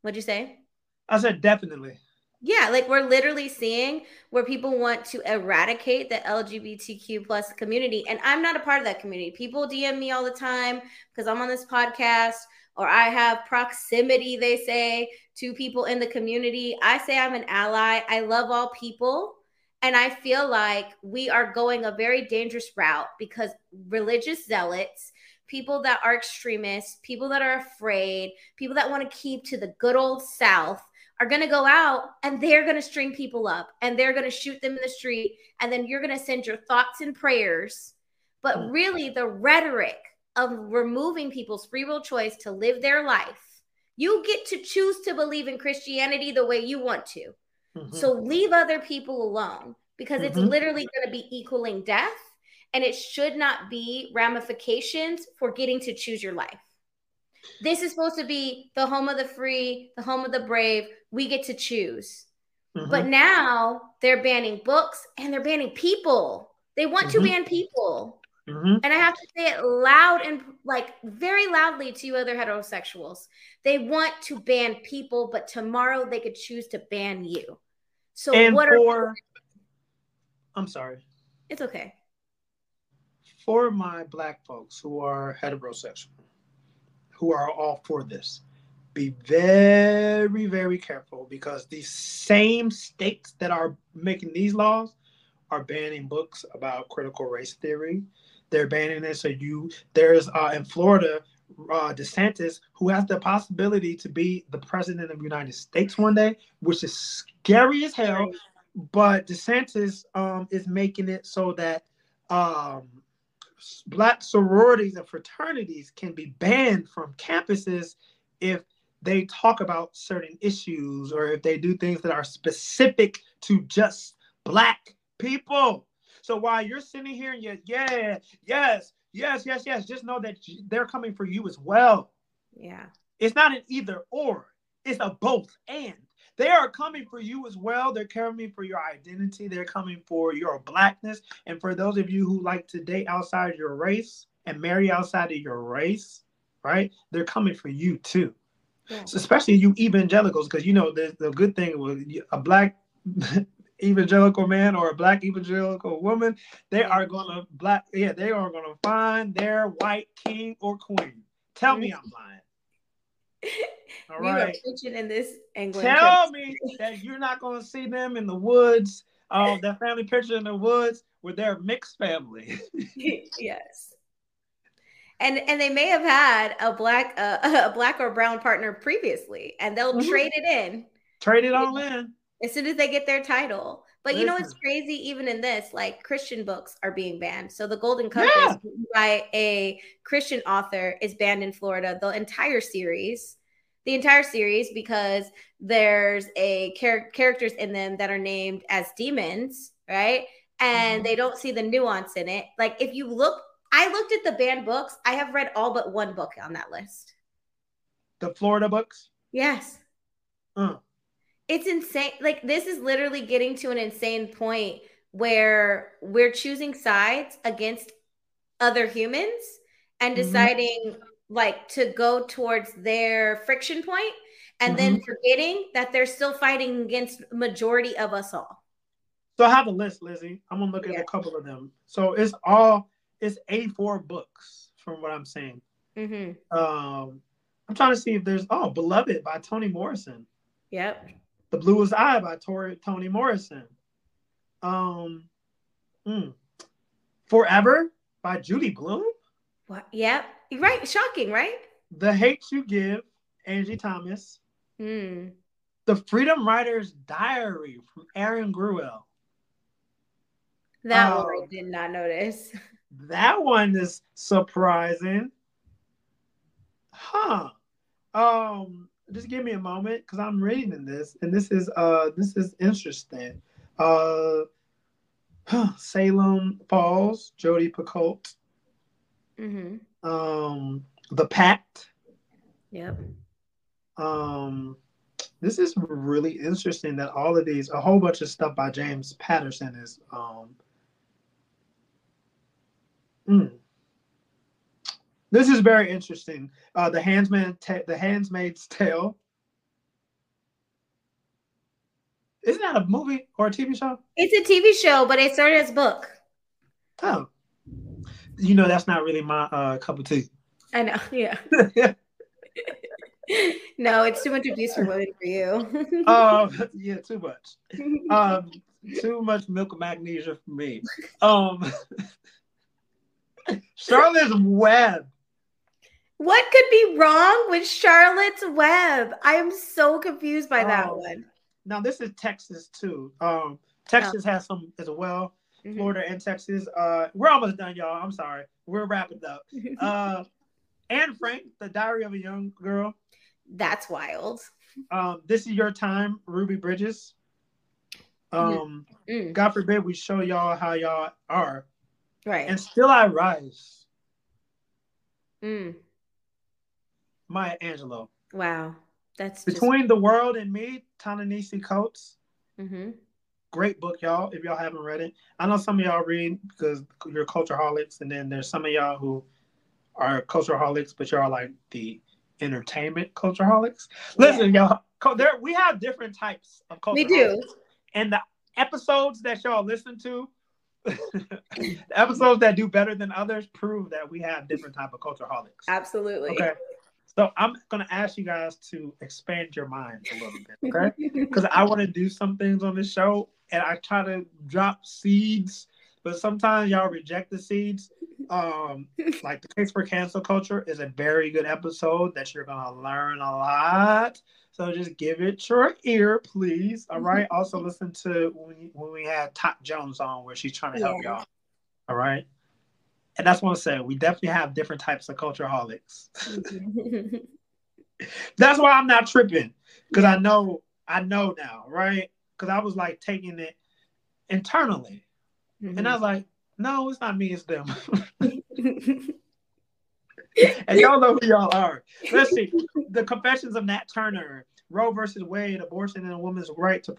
what'd you say? I said definitely. Yeah, like we're literally seeing where people want to eradicate the LGBTQ plus community. And I'm not a part of that community. People DM me all the time because I'm on this podcast, or I have proximity, they say, to people in the community. I say I'm an ally. I love all people. And I feel like we are going a very dangerous route, because religious zealots, people that are extremists, people that are afraid, people that want to keep to the good old South are going to go out and they're going to string people up and they're going to shoot them in the street. And then you're going to send your thoughts and prayers. But really, the rhetoric of removing people's free will choice to live their life, you get to choose to believe in Christianity the way you want to. So leave other people alone, because it's literally going to be equaling death, and it should not be ramifications for getting to choose your life. This is supposed to be the home of the free, the home of the brave. We get to choose. But now they're banning books and they're banning people. They want to ban people. And I have to say it loud and like very loudly to you other heterosexuals. They want to ban people, but tomorrow they could choose to ban you. So and what are... I'm sorry. It's okay. For my Black folks who are heterosexual, who are all for this, be very, very careful, because these same states that are making these laws are banning books about critical race theory. They're banning it. So there's in Florida, DeSantis, who has the possibility to be the president of the United States one day, which is scary as hell. But DeSantis is making it so that Black sororities and fraternities can be banned from campuses if they talk about certain issues or if they do things that are specific to just Black people. So while you're sitting here and yes, just know that they're coming for you as well. Yeah. It's not an either or. It's a both and. They are coming for you as well. They're coming for your identity. They're coming for your blackness. And for those of you who like to date outside your race and marry outside of your race, right? They're coming for you too. Yeah. So especially you evangelicals, because you know the good thing with a black evangelical man or a black evangelical woman, they are gonna find their white king or queen. Tell me I'm lying. All right. In this tell me that you're not going to see them in the woods, that family picture in the woods with their mixed family. Yes. And they may have had a black or brown partner previously, and they'll trade it in. Trade it all in. As soon as they get their title. But you know what's crazy? Even in this, like Christian books are being banned. So the Golden Compass by a Christian author is banned in Florida. The entire series, because there's a characters in them that are named as demons, right? And they don't see the nuance in it. Like if you look, I looked at the banned books. I have read all but one book on that list. The Florida books? Yes. It's insane. Like this is literally getting to an insane point where we're choosing sides against other humans and deciding like to go towards their friction point and then forgetting that they're still fighting against majority of us all. So I have a list, Lizzie. I'm going to look at a couple of them. So it's A4 books from what I'm saying. I'm trying to see if there's, Beloved by Toni Morrison. Yep. The Bluest Eye by Toni Morrison. Forever by Judy Blume. What? Yep. Right. Shocking, right? The Hate U Give, Angie Thomas. The Freedom Writer's Diary from Aaron Gruel. That one I did not notice. That one is surprising. Just give me a moment because I'm reading this, and this is interesting. Salem Falls, Jodi Picoult. The Pact. Yep. This is really interesting that all of these, a whole bunch of stuff by James Patterson is. This is very interesting. The Handmaid's Tale. Isn't that a movie or a TV show? It's a TV show, but it started as a book. Oh. You know, that's not really my cup of tea. I know, yeah. No, it's too much abuse for women for you. Yeah, too much. Too much milk and magnesia for me. Charlotte's Web. What could be wrong with Charlotte's Web? I am so confused by that one. Now, this is Texas, too. Texas has some as well. Florida and Texas. We're almost done, y'all. I'm sorry. We're wrapping up. Anne Frank, The Diary of a Young Girl. That's wild. This Is Your Time, Ruby Bridges. God forbid we show y'all how y'all are. Right. And Still I Rise. Maya Angelou. Wow. That's Between the World and Me, Ta-Nehisi Coates. Great book, y'all, if y'all haven't read it. I know some of y'all read because you're cultureholics, and then there's some of y'all who are cultureholics, but y'all like the entertainment cultureholics. Listen, y'all, we have different types of cultureholics. We do. And the episodes that y'all listen to, the episodes that do better than others prove that we have different type of cultureholics. Absolutely. Okay. So I'm going to ask you guys to expand your minds a little bit, okay? Because I want to do some things on this show, and I try to drop seeds, but sometimes y'all reject the seeds. Like The Case for Cancel Culture is a very good episode that you're going to learn a lot. So just give it your ear, please. All right? Also listen to when we had Top Jones on where she's trying to help y'all. All right? And that's what I'm saying. We definitely have different types of cultureholics. That's why I'm not tripping. Because I know now, right? Because I was like taking it internally. And I was like, no, it's not me, it's them. And y'all know who y'all are. Let's see. The Confessions of Nat Turner, Roe versus Wade, Abortion and a Woman's Right to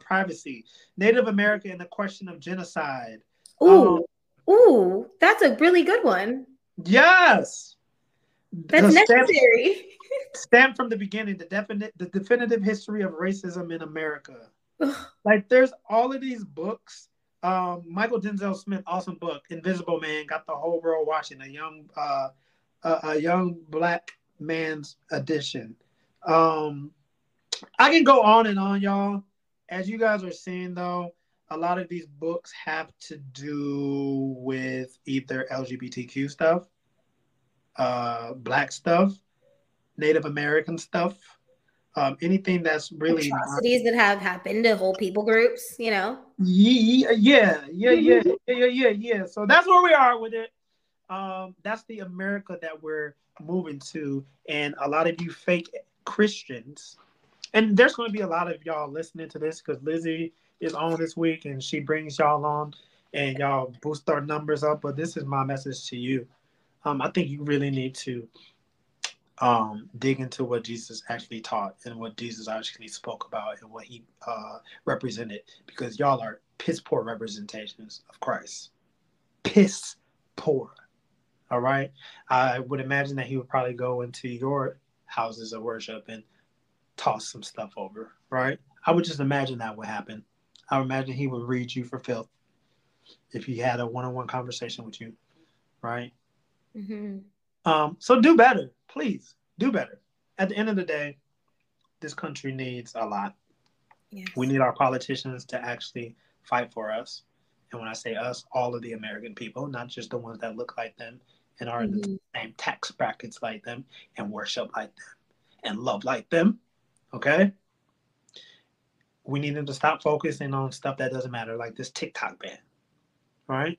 Privacy, Native America and the Question of Genocide. Ooh, ooh, that's a really good one. Yes. That's necessary. Stamp from the Beginning, the definitive history of racism in America. Like, there's all of these books. Michael Denzel Smith, awesome book, Invisible Man, got the whole world watching, a young black man's edition. I can go on and on, y'all. As you guys are seeing, though, a lot of these books have to do with either LGBTQ stuff, black stuff, Native American stuff, anything that's really atrocities that have happened to whole people groups, you know. Yeah. So that's where we are with it. That's the America that we're moving to, and a lot of you fake Christians, and there's going to be a lot of y'all listening to this because Lizzie is on this week, and she brings y'all on, and y'all boost our numbers up. But this is my message to you. I think you really need to dig into what Jesus actually taught and what Jesus actually spoke about and what he represented, because y'all are piss poor representations of Christ. Piss poor. All right. I would imagine that he would probably go into your houses of worship and toss some stuff over. Right. I would just imagine that would happen. I would imagine he would read you for filth if he had a one-on-one conversation with you. Right. Mm-hmm. So do better. Please do better. At the end of the day, this country needs a lot. Yes. We need our politicians to actually fight for us. And when I say us, all of the American people, not just the ones that look like them and are in the same tax brackets like them and worship like them and love like them. Okay? We need them to stop focusing on stuff that doesn't matter, like this TikTok ban. All right?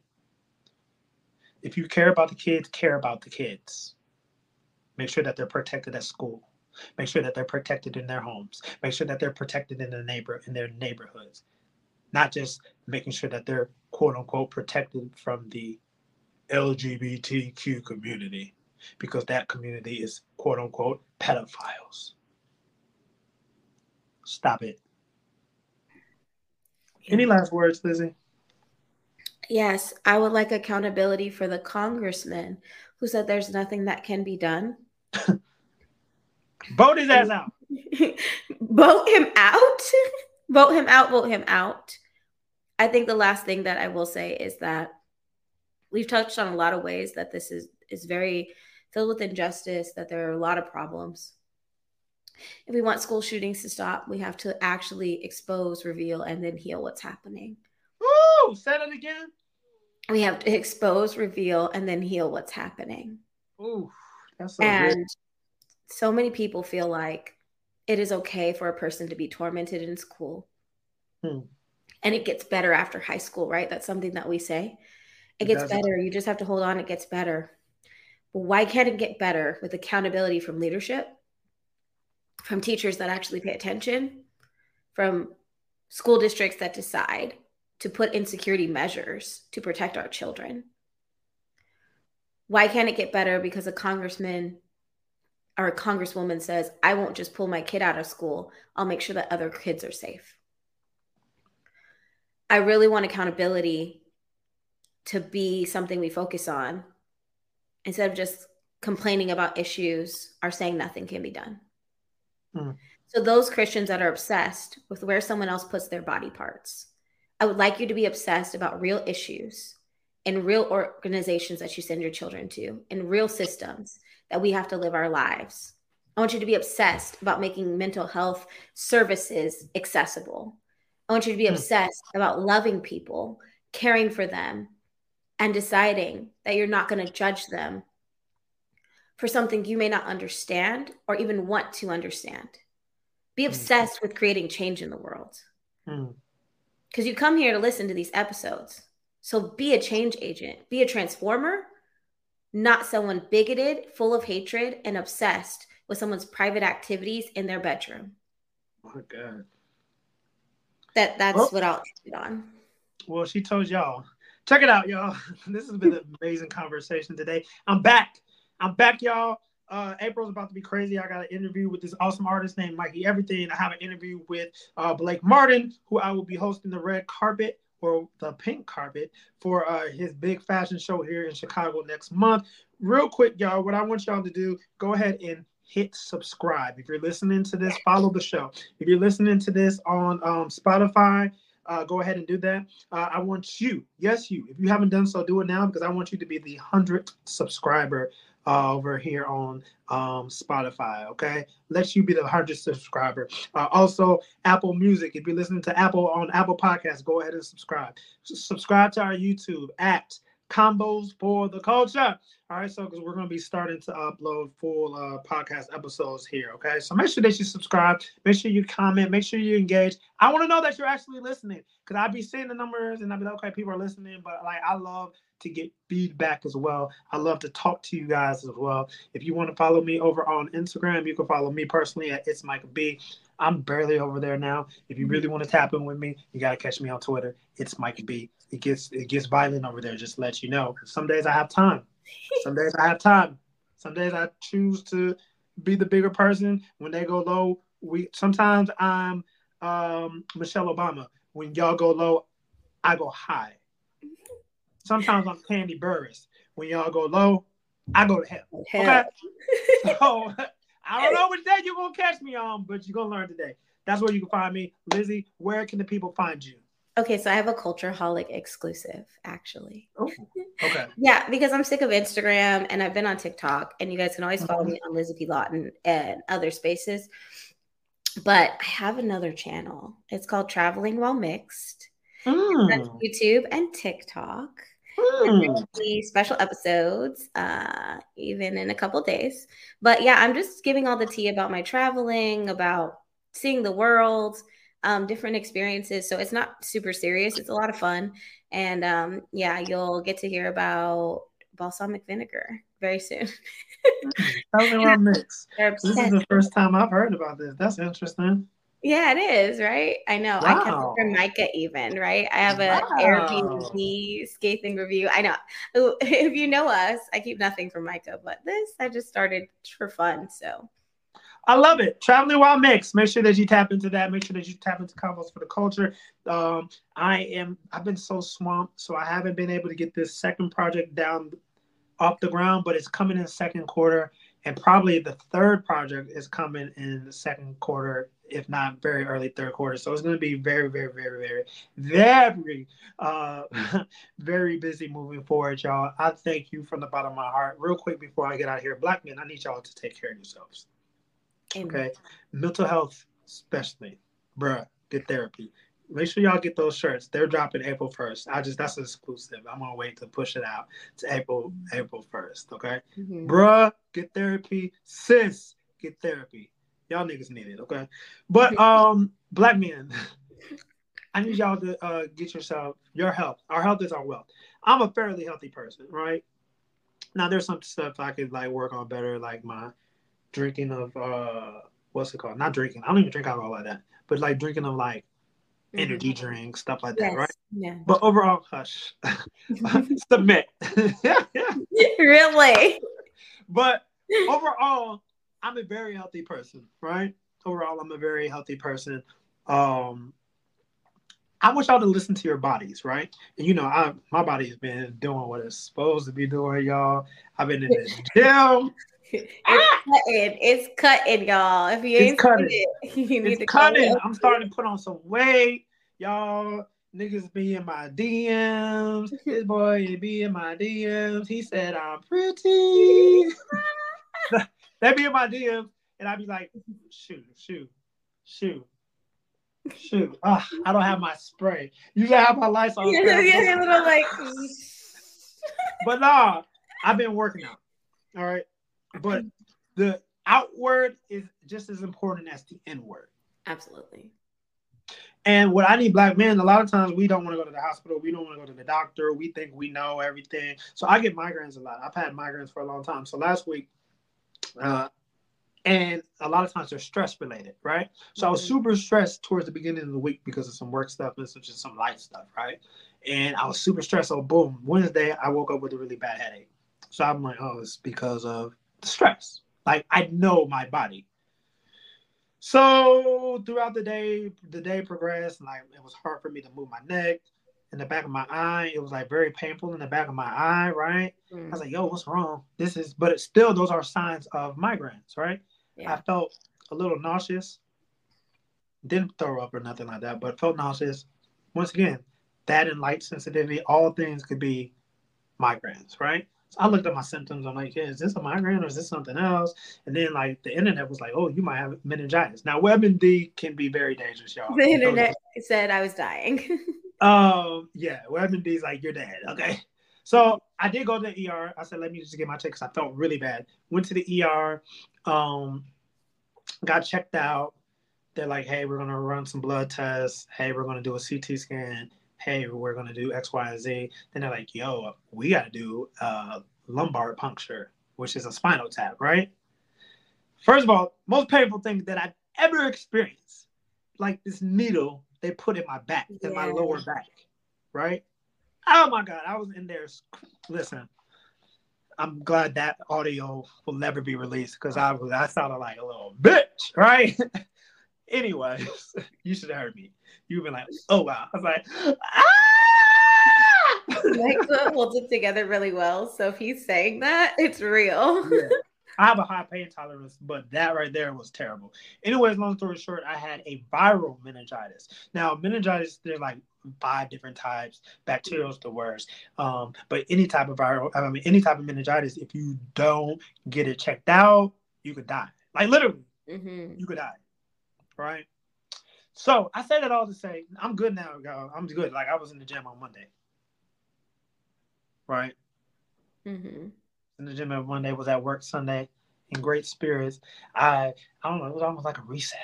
If you care about the kids, care about the kids. Make sure that they're protected at school. Make sure that they're protected in their homes. Make sure that they're protected in their neighborhoods. Not just making sure that they're quote unquote protected from the LGBTQ community, because that community is quote unquote pedophiles. Stop it. Any last words, Lizzie? Yes, I would like accountability for the congressman who said there's nothing that can be done. Vote his ass out. Vote him out. Vote him out. Vote him out. I think the last thing that I will say is that we've touched on a lot of ways that this is very filled with injustice, that there are a lot of problems. If we want school shootings to stop, we have to actually expose, reveal, and then heal what's happening. Woo! Say it again. We have to expose, reveal, and then heal what's happening. Ooh, that's so and good. So many people feel like it is okay for a person to be tormented in school. And it gets better after high school, right? That's something that we say. It gets better. You just have to hold on. It gets better. But why can't it get better with accountability from leadership, from teachers that actually pay attention, from school districts that decide to put in security measures to protect our children? Why can't it get better because a congressman or a congresswoman says, I won't just pull my kid out of school. I'll make sure that other kids are safe. I really want accountability to be something we focus on instead of just complaining about issues or saying nothing can be done. So those Christians that are obsessed with where someone else puts their body parts, I would like you to be obsessed about real issues and real organizations that you send your children to and real systems that we have to live our lives. I want you to be obsessed about making mental health services accessible. I want you to be obsessed about loving people, caring for them, and deciding that you're not going to judge them for something you may not understand or even want to understand. Be obsessed with creating change in the world. Because you come here to listen to these episodes. So be a change agent. Be a transformer, not someone bigoted, full of hatred, and obsessed with someone's private activities in their bedroom. My God. That's what I'll end it on. Well, she told y'all. Check it out, y'all. This has been an amazing conversation today. I'm back. I'm back, y'all. April's about to be crazy. I got an interview with this awesome artist named Mikey Everything. I have an interview with Blake Martin, who I will be hosting the red carpet or the pink carpet for his big fashion show here in Chicago next month. Real quick, y'all, what I want y'all to do, go ahead and hit subscribe. If you're listening to this, follow the show. If you're listening to this on Spotify, go ahead and do that. I want you, yes, you, if you haven't done so, do it now, because I want you to be the 100th subscriber over here on Spotify, okay? Let you be the 100th subscriber. Also, Apple Music. If you're listening to Apple on Apple Podcasts, go ahead and subscribe. Subscribe to our YouTube at Convos for the Culture. All right, so because we're going to be starting to upload full podcast episodes here, okay? So make sure that you subscribe. Make sure you comment. Make sure you engage. I want to know that you're actually listening, because I'll be seeing the numbers and I'll be like, okay, people are listening, but like, I love to get feedback as well. I love to talk to you guys as well. If you want to follow me over on Instagram, you can follow me personally at It's Micah B. I'm barely over there now. If you really want to tap in with me, you got to catch me on Twitter. It's Micah B. It gets violent over there, just to let you know. Some days I have time. Some days I have time. Some days I choose to be the bigger person. When they go low, sometimes I'm Michelle Obama. When y'all go low, I go high. Sometimes I'm Candy Burris. When y'all go low, I go to hell. Okay? So I don't know which day you're going to catch me on, but you're going to learn today. That's where you can find me. Lizzie, where can the people find you? Okay, so I have a Cultureholic exclusive, actually. Oh, okay. Yeah, because I'm sick of Instagram, and I've been on TikTok, and you guys can always follow me on Lizzie P. Lawton and other spaces. But I have another channel. It's called Traveling While Mixed. That's YouTube and TikTok. Special episodes, even in a couple of days. But yeah, I'm just giving all the tea about my traveling, about seeing the world, different experiences. So it's not super serious. It's a lot of fun. And yeah, you'll get to hear about balsamic vinegar very soon. Mix. This is the first time I've heard about this. That's interesting. Yeah, it is, right? I know. Wow. I come from Micah even, right? I have an Airbnb scathing review. I know. If you know us, I keep nothing from Micah, but this I just started for fun, so. I love it. Traveling While Mixed. Make sure that you tap into that. Make sure that you tap into Convos for the Culture. I've been so swamped, so I haven't been able to get this second project down off the ground, but it's coming in the second quarter. And probably the third project is coming in the second quarter, if not very early third quarter. So it's going to be very, very, very, very, very, very busy moving forward, y'all. I thank you from the bottom of my heart. Real quick before I get out of here, Black men, I need y'all to take care of yourselves. Amen. Okay? Mental health especially. Bruh, get therapy. Make sure y'all get those shirts. They're dropping April 1st. That's an exclusive. I'm going to wait to push it out to April 1st, okay? Mm-hmm. Bruh, get therapy. Sis, get therapy. Y'all niggas need it, okay? But Black men, I need y'all to get yourself your health. Our health is our wealth. I'm a fairly healthy person, right? Now, there's some stuff I could, like, work on better, like my drinking of, Not drinking. I don't even drink alcohol like that. But, like, drinking of, like, energy drink, stuff like that, right? Yeah. But overall, hush. Submit. Really? But overall, I'm a very healthy person, right? Overall, I'm a very healthy person. I want y'all to listen to your bodies, right? And you know, my body's been doing what it's supposed to be doing, y'all. I've been in this gym. It's cutting, y'all. If you ain't cutting it, you need to cut it. I'm starting to put on some weight, y'all. Niggas be in my DMs. This boy be in my DMs. He said I'm pretty. They be in my DMs, and I be like, shoot. I don't have my spray. You gotta have my Lysol. Yeah, little like. But nah, I've been working out. All right. But the outward is just as important as the inward. Absolutely. And what I need, Black men, a lot of times we don't want to go to the hospital. We don't want to go to the doctor. We think we know everything. So I get migraines a lot. I've had migraines for a long time. So last week, and a lot of times they're stress related, right? So I was super stressed towards the beginning of the week because of some work stuff and just some life stuff, right? And I was super stressed. So boom, Wednesday, I woke up with a really bad headache. So I'm like, oh, it's because of the stress. Like, I know my body. So throughout the day progressed. Like, it was hard for me to move my neck. In the back of my eye, it was like very painful in the back of my eye, right? Mm. I was like, yo, what's wrong? This is, but it's still, those are signs of migraines, right? Yeah. I felt a little nauseous. Didn't throw up or nothing like that, but felt nauseous. Once again, that and light sensitivity, all things could be migraines, right? So I looked at my symptoms. I'm like, yeah, is this a migraine or is this something else? And then, like, the internet was like, oh, you might have meningitis. Now, WebMD can be very dangerous, y'all. The internet said I was dying. Yeah, WebMD's like, you're dead, okay? So I did go to the ER. I said, let me just get my check because I felt really bad. Went to the ER, got checked out. They're like, hey, we're going to run some blood tests. Hey, we're going to do a CT scan. Hey, we're going to do X, Y, and Z. Then they're like, yo, we got to do lumbar puncture, which is a spinal tap, right? First of all, most painful thing that I've ever experienced, like this needle they put in my back, in my lower back, right? Oh, my God. I was in there. Listen, I'm glad that audio will never be released because I sounded like a little bitch, right? Anyway, you should have heard me. You've been like, oh, wow. I was like, ah! Micah holds it together really well. So if he's saying that, it's real. Yeah. I have a high pain tolerance, but that right there was terrible. Anyways, long story short, I had a viral meningitis. Now, meningitis, there's like 5 different types. Bacterial's the worst. But any type of any type of meningitis, if you don't get it checked out, you could die. Like literally, you could die. Right. So I said it all to say I'm good now, y'all. I'm good. Like I was in the gym on Monday. Right. In the gym on Monday, was at work Sunday in great spirits. I don't know. It was almost like a reset.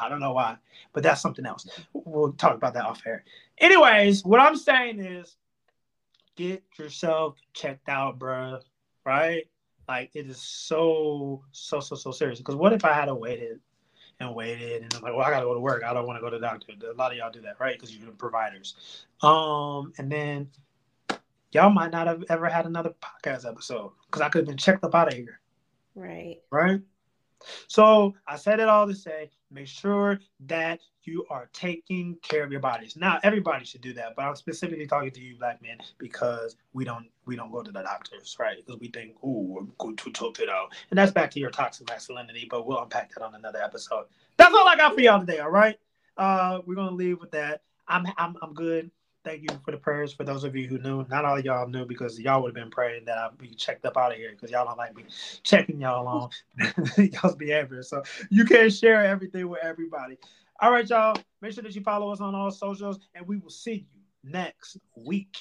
I don't know why, but that's something else. We'll talk about that off air. Anyways, what I'm saying is get yourself checked out, bruh. Right. Like it is so serious. Because what if I had waited? And waited, and I'm like, well, I gotta go to work. I don't want to go to the doctor. A lot of y'all do that, right? Because you're the providers. And then y'all might not have ever had another podcast episode because I could have been checked up out of here. Right. Right. So I said it all to say, make sure that you are taking care of your bodies. Now everybody should do that, but I'm specifically talking to you, Black men, because we don't go to the doctors, right? Because we think, oh, I'm going to tough it out, and that's back to your toxic masculinity. But we'll unpack that on another episode. That's all I got for y'all today. All right, we're gonna leave with that. I'm good. Thank you for the prayers for those of you who knew. Not all of y'all knew because y'all would have been praying that I'd be checked up out of here because y'all don't like me checking y'all on y'all's behavior. So you can't share everything with everybody. All right, y'all. Make sure that you follow us on all socials, and we will see you next week.